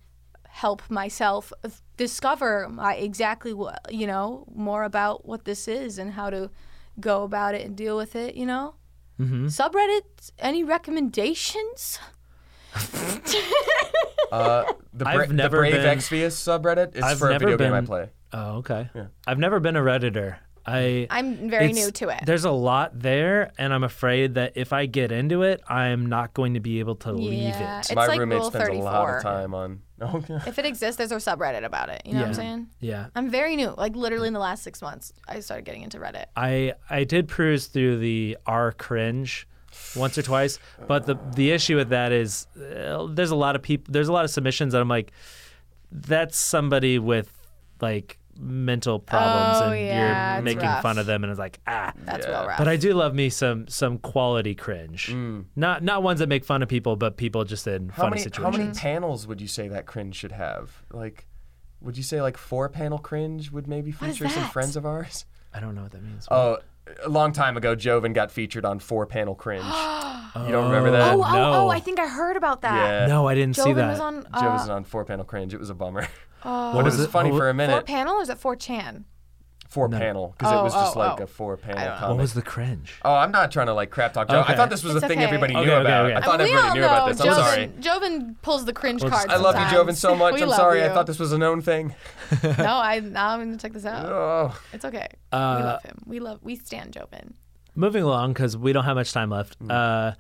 help myself discover my, exactly what, you know, more about what this is and how to go about it and deal with it, you know? Mm-hmm. Subreddit, any recommendations? uh, the, bra- the Brave been... Exvius subreddit is I've for a video been... game I play. Oh, okay. Yeah. I've never been a Redditor. I, I'm very new to it. There's a lot there, and I'm afraid that if I get into it, I'm not going to be able to yeah, leave it. It's My like roommate Rule spends thirty-four. A lot of time on... Okay. If it exists, there's a subreddit about it. You know yeah. what I'm saying? Yeah. I'm very new. Like, literally in the last six months, I started getting into Reddit. I, I did peruse through the r cringe once or twice, but the the issue with that is uh, there's a lot of people, there's a lot of submissions that I'm like, that's somebody with, like... mental problems oh, and yeah, you're making rough. Fun of them and it's like ah that's yeah. real rough. But I do love me some some quality cringe mm. not not ones that make fun of people but people just in how funny many, situations. How many panels would you say that cringe should have? Like would you say like four panel cringe would maybe feature some friends of ours? I don't know what that means. Oh, a long time ago Jovan got featured on four panel cringe. You don't remember that? Oh, oh, no. oh I think I heard about that. Yeah. No, I didn't Jovan see that. Was on, uh... Jovan was on four panel cringe. It was a bummer. Uh, what was it? Funny oh, for a minute. Four panel or is it four chan? Four no. panel because oh, it was just oh, like oh. a four panel comic. What was the cringe? Oh, I'm not trying to like crap talk. Okay. I thought this was it's a thing okay. everybody okay, knew okay, about. Okay. I thought we everybody knew about this. I'm Jovan, sorry. Jovan pulls the cringe Oops. Card. I love sometimes. You, Jovan, so much. I'm sorry. You. I thought this was a known thing. no, I now I'm gonna check this out. Oh. It's okay. Uh, we love him. We love. We stan Jovan. Moving along because we don't have much time left. Mm. Uh,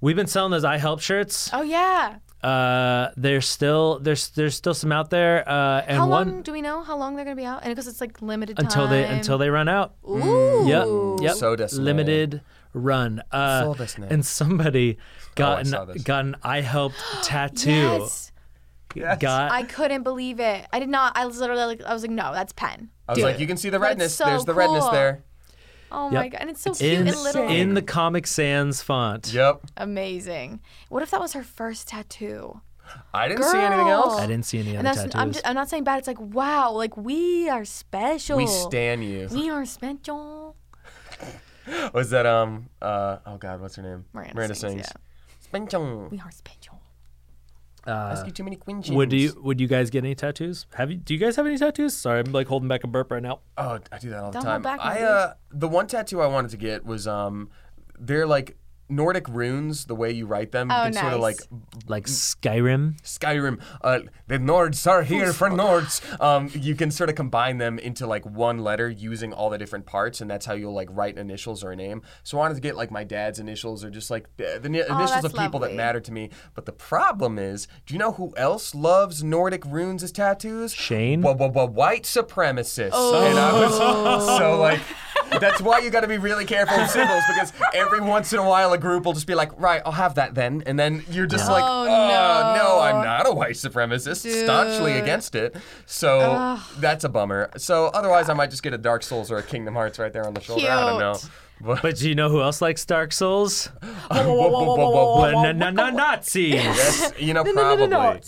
we've been selling those I Help shirts. Oh yeah. Uh, there's still there's there's still some out there. Uh, and how long one, do we know how long they're gonna be out? And because it's like limited time. until they until they run out. Ooh. Yep. Yep. So limited run. Uh, so and somebody got oh, an got an I helped tattoo. Yes. Yes. Got, I couldn't believe it. I did not. I was literally like I was like no, that's pen. I was Dude. Like you can see the redness. So there's the cool. redness there. Oh yep. my god! And it's so cute in, and little. In the Comic Sans font. Yep. Amazing. What if that was her first tattoo? I didn't Girl. see anything else. I didn't see any and other tattoos. I'm, just, I'm not saying bad. It's like wow, like we are special. We stan you. We are special. Was that um uh oh god what's her name? Miranda, Miranda sings. sings. Yeah. We are special. Uh, Ask you too many queen would you would you guys get any tattoos? Have you do you guys have any tattoos? Sorry, I'm like holding back a burp right now. Oh, I do that all the Don't time. Hold back, I uh, the one tattoo I wanted to get was um they're like Nordic runes, the way you write them, oh, you can nice. Sort of like like Skyrim. Skyrim. Uh, the Nords are here for Nords. Um, you can sort of combine them into like one letter using all the different parts, and that's how you'll like write initials or a name. So I wanted to get like my dad's initials or just like the, the initials oh, of people lovely. That matter to me. But the problem is, do you know who else loves Nordic runes as tattoos? Shane. Wha- wha- wha- white supremacists. Oh. And I was so like. That's why you got to be really careful with symbols because every once in a while a group will just be like, right, I'll have that then, and then you're just oh, like, oh no. no, I'm not a white supremacist, Dude. Staunchly against it. So Ugh. That's a bummer. So otherwise, God. I might just get a Dark Souls or a Kingdom Hearts right there on the shoulder. Cute. I don't know. But, but do you know who else likes Dark Souls? Nazis. Yes, you know, probably. uh,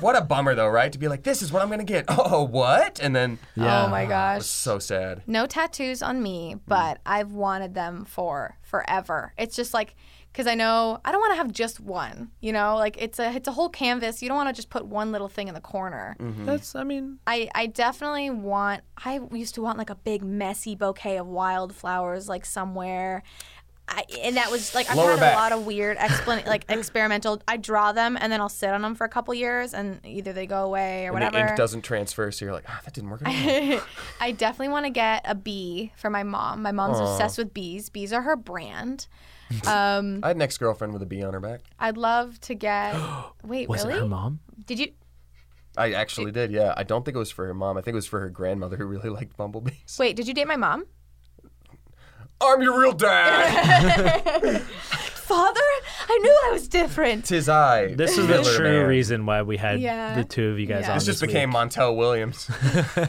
what a bummer, though, right? To be like, this is what I'm going to get. Oh, what? And then, yeah. oh my gosh. It was so sad. No tattoos on me, but mm. I've wanted them for forever. It's just like, because I know I don't want to have just one, you know? Like, it's a it's a whole canvas. You don't want to just put one little thing in the corner. Mm-hmm. That's, I mean... I, I definitely want... I used to want, like, a big, messy bouquet of wildflowers, like, somewhere. I, and that was, like, I've Lower had back. A lot of weird, explan- like, experimental... I draw them, and then I'll sit on them for a couple years, and either they go away or and whatever. And the ink doesn't transfer, so you're like, ah, that didn't work anymore. I definitely want to get a bee for my mom. My mom's Aww. Obsessed with bees. Bees are her brand. Um, I had an ex-girlfriend with a bee on her back. I'd love to get... Wait, was really? Was it her mom? Did you... I actually did, did, yeah. I don't think it was for her mom. I think it was for her grandmother who really liked bumblebees. Wait, did you date my mom? I'm your real dad! Father, I knew I was different. Tis I. This is the true reason why we had yeah. the two of you guys yeah. on this This just became week. Montel Williams.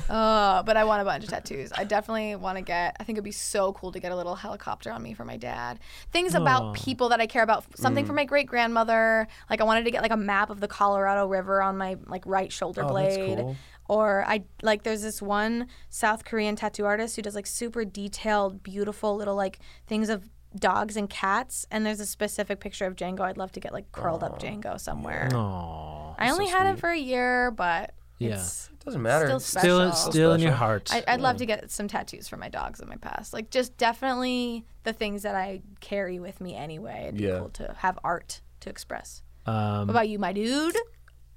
uh, but I want a bunch of tattoos. I definitely want to get, I think it would be so cool to get a little helicopter on me for my dad. Things Aww. About people that I care about. Something mm. for my great-grandmother. Like I wanted to get like a map of the Colorado River on my like right shoulder oh, blade. That's cool. Or I like there's this one South Korean tattoo artist who does like super detailed, beautiful little like things of dogs and cats, and there's a specific picture of Django. I'd love to get like curled Aww. Up Django somewhere. Aww, I only so had sweet. It for a year, but yeah, it's it doesn't matter. Still, special. still, still in your heart. I, I'd yeah. love to get some tattoos for my dogs in my past, like just definitely the things that I carry with me anyway. It'd be yeah. cool to have art to express. Um, what about you, my dude?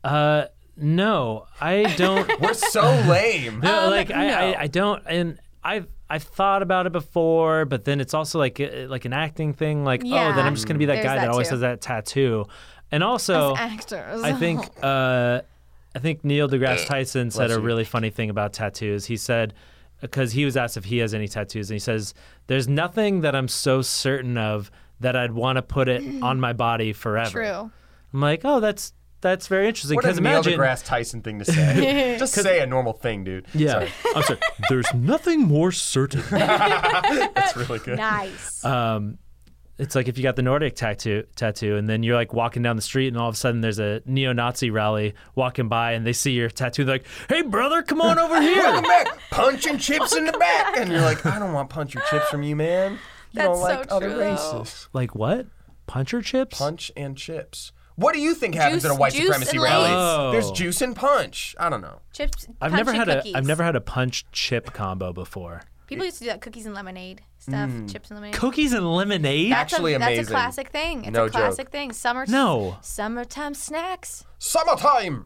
Uh, no, I don't. We're so lame. No, um, like no. I, I, I don't, and I've I've thought about it before, but then it's also like like an acting thing. Like, yeah. oh, then I'm just gonna be that There's guy that, that always has that tattoo. And also, as actors, I think uh, I think Neil deGrasse Tyson said a really funny thing about tattoos. He said, because he was asked if he has any tattoos, and he says, "There's nothing that I'm so certain of that I'd want to put it on my body forever." True. I'm like, oh, that's. That's very interesting. What a imagine... Neil deGrasse Tyson thing to say. Just say a normal thing, dude. Yeah. Sorry. I'm sorry. There's nothing more certain. That's really good. Nice. Um, it's like if you got the Nordic tattoo, tattoo, and then you're like walking down the street, and all of a sudden there's a neo-Nazi rally walking by, and they see your tattoo. They're like, "Hey, brother, come on over here. Welcome back. Punch and chips in the back." And you're like, "I don't want punch or chips from you, man. You That's don't like so other true, races." Like what? Punch or chips? Punch and chips. What do you think happens juice, in a white supremacy rally? Oh. There's juice and punch. I don't know. Chips. I've never had cookies. a. I've never had a punch chip combo before. People used to do that cookies and lemonade stuff. Mm. Chips and lemonade. Cookies and lemonade. That's Actually, a, amazing. That's a classic thing. It's no a classic joke. thing. Summer. No. Summertime snacks. Summertime.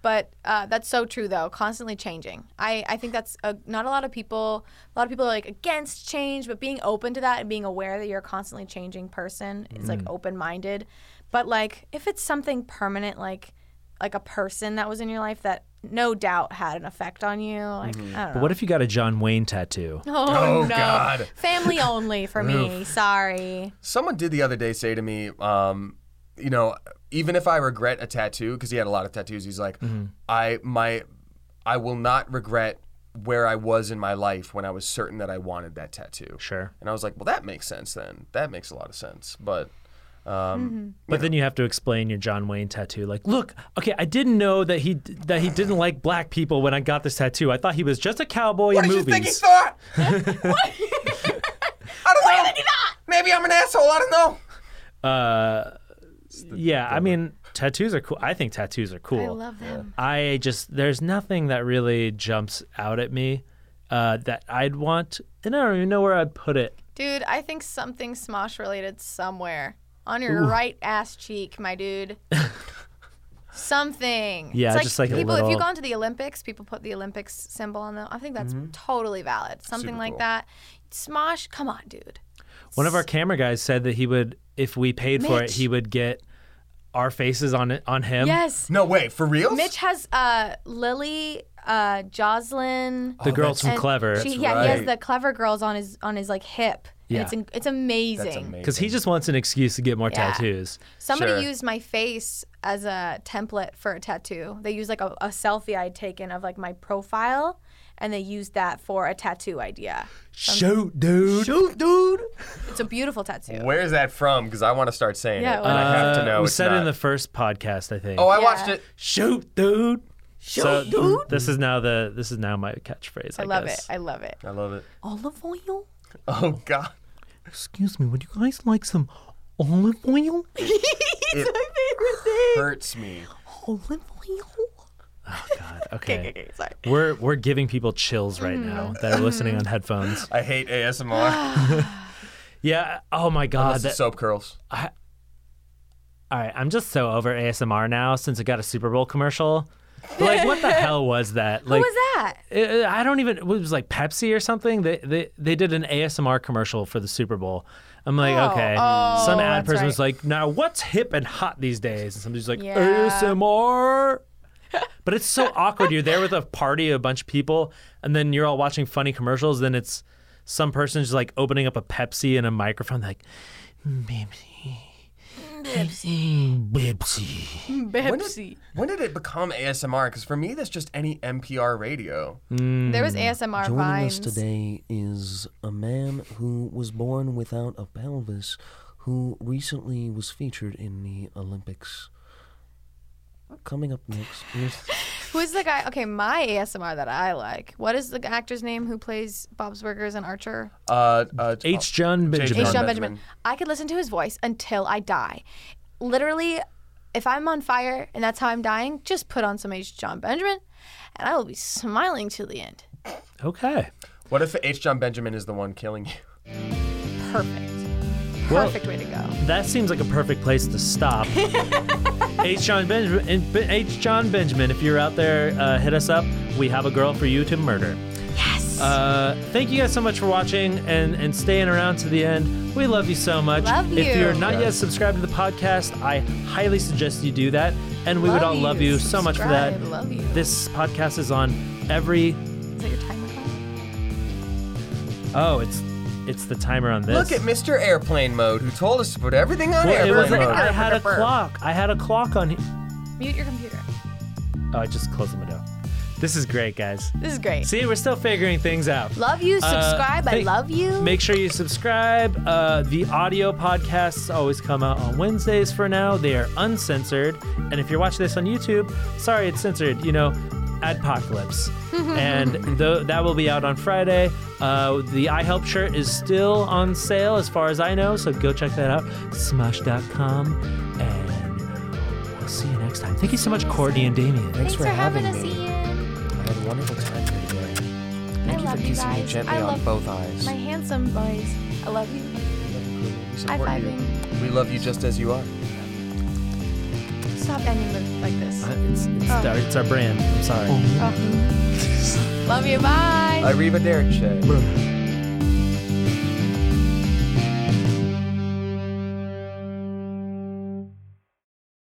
But uh, that's so true, though. Constantly changing. I, I think that's a, not a lot of people. A lot of people are like against change, but being open to that and being aware that you're a constantly changing person is mm. like open-minded. But like, if it's something permanent, like like a person that was in your life that no doubt had an effect on you, like mm-hmm. I don't know. But what if you got a John Wayne tattoo? Oh, oh no. God! Family only for me. Sorry. Someone did the other day say to me, um, you know, even if I regret a tattoo, because he had a lot of tattoos, he's like, mm-hmm. I my I will not regret where I was in my life when I was certain that I wanted that tattoo. Sure. And I was like, well, that makes sense then. That makes a lot of sense, but. Um, mm-hmm. But know. then you have to explain your John Wayne tattoo. Like, look, okay, I didn't know that he that he didn't like black people when I got this tattoo. I thought he was just a cowboy what in movies. What did you think he thought? What? I don't what know. Did he not? Maybe I'm an asshole. I don't know. Uh, the, yeah, the I mean, tattoos are cool. I think tattoos are cool. I love them. I just there's nothing that really jumps out at me uh, that I'd want, and I don't even know where I'd put it. Dude, I think something Smosh related somewhere. On your Ooh. right ass cheek, my dude. Something. Yeah, it's like just like people, a little... If you go into the Olympics, people put the Olympics symbol on them. I think that's mm-hmm. totally valid. Something Super like cool. that. Smosh, come on, dude. One of our camera guys said that he would, if we paid Mitch. for it, he would get our faces on it, on him. Yes. No way, for real? Mitch has uh, Lily... Uh, Jocelyn, the oh, girls from Clever. She, yeah, right. He has the Clever girls on his on his like hip. Yeah. And it's it's amazing. Because he just wants an excuse to get more yeah. tattoos. Somebody sure. used my face as a template for a tattoo. They used like a, a selfie I'd taken of like my profile, and they used that for a tattoo idea. Some... Shoot, dude! Shoot, dude! It's a beautiful tattoo. Where's that from? Because I want to start saying yeah, it, well, and uh, I have to know. We it's said not... it in the first podcast, I think. Oh, I yeah. watched it. Shoot, dude! So dude. this is now the this is now my catchphrase. I, I love guess. it. I love it. I love it. Olive oil? Oh God! Excuse me. Would you guys like some olive oil? It's it my favorite thing. Hurts me. Olive oil. Oh God. Okay. okay, okay, okay. Sorry. We're we're giving people chills right mm. now that are listening on headphones. I hate A S M R. Yeah. Oh my God. Unless that, it's soap curls. I, all right. I'm just so over A S M R now since it got a Super Bowl commercial. Like, what the hell was that? Like, Who was that? It, I don't even, it was like Pepsi or something. They they they did an A S M R commercial for the Super Bowl. I'm like, oh, okay. Oh, Some ad person right. was like, now what's hip and hot these days? And somebody's like, yeah. A S M R. But it's so awkward. You're there with a party of a bunch of people, and then you're all watching funny commercials. Then it's some person's like opening up a Pepsi and a microphone, like, Pepsi. Pepsi. Pepsi. When did, when did it become A S M R? Because for me, that's just any N P R radio. Mm. There was A S M R Joining vines. Joining us today is a man who was born without a pelvis, who recently was featured in the Olympics. Coming up next. Who's the guy? Okay, my A S M R that I like. What is the actor's name who plays Bob's Burgers and Archer? Uh, uh, H. John Benjamin. H. John Benjamin. I could listen to his voice until I die. Literally, if I'm on fire and that's how I'm dying, just put on some H. John Benjamin, and I will be smiling to the end. Okay. What if H. John Benjamin is the one killing you? Perfect. Perfect well, way to go. That seems like a perfect place to stop. H. John Benjamin, H. John Benjamin, if you're out there, uh, hit us up. We have a girl for you to murder. Yes. Uh, thank you guys so much for watching and, and staying around to the end. We love you so much. Love you. If you're not yet subscribed to the podcast, I highly suggest you do that. And we love would all you. love you so Subscribe. much for that. Love you. This podcast is on every... Is that your timer clock? Oh, it's... It's the timer on this. Look at Mister Airplane Mode, who told us to put everything on well, airplane it was like, mode. I had a clock. I had a clock on here. Mute your computer. Oh, I just closed the window. This is great, guys. This is great. See, we're still figuring things out. Love you. Subscribe. Uh, I love you. Make sure you subscribe. Uh, the audio podcasts always come out on Wednesdays for now. They are uncensored. And if you're watching this on YouTube, sorry, it's censored. You know, Adpocalypse. And th- that will be out on Friday. Uh, the I Help shirt is still on sale as far as I know, so go check that out. Smosh dot com. And we'll see you next time. Thank you so much, Courtney and Damien. Thanks, Thanks for, for having, having us, me. Ian. I had a wonderful time here today. Thank I you love for kissing me gently on both eyes. My handsome boys. I love you. I love you. you. We love you just as you are. Stop ending like this. Uh, it's, it's, oh. our, it's our brand. I'm sorry. Oh. Oh. Love you. Bye. Arrivederci.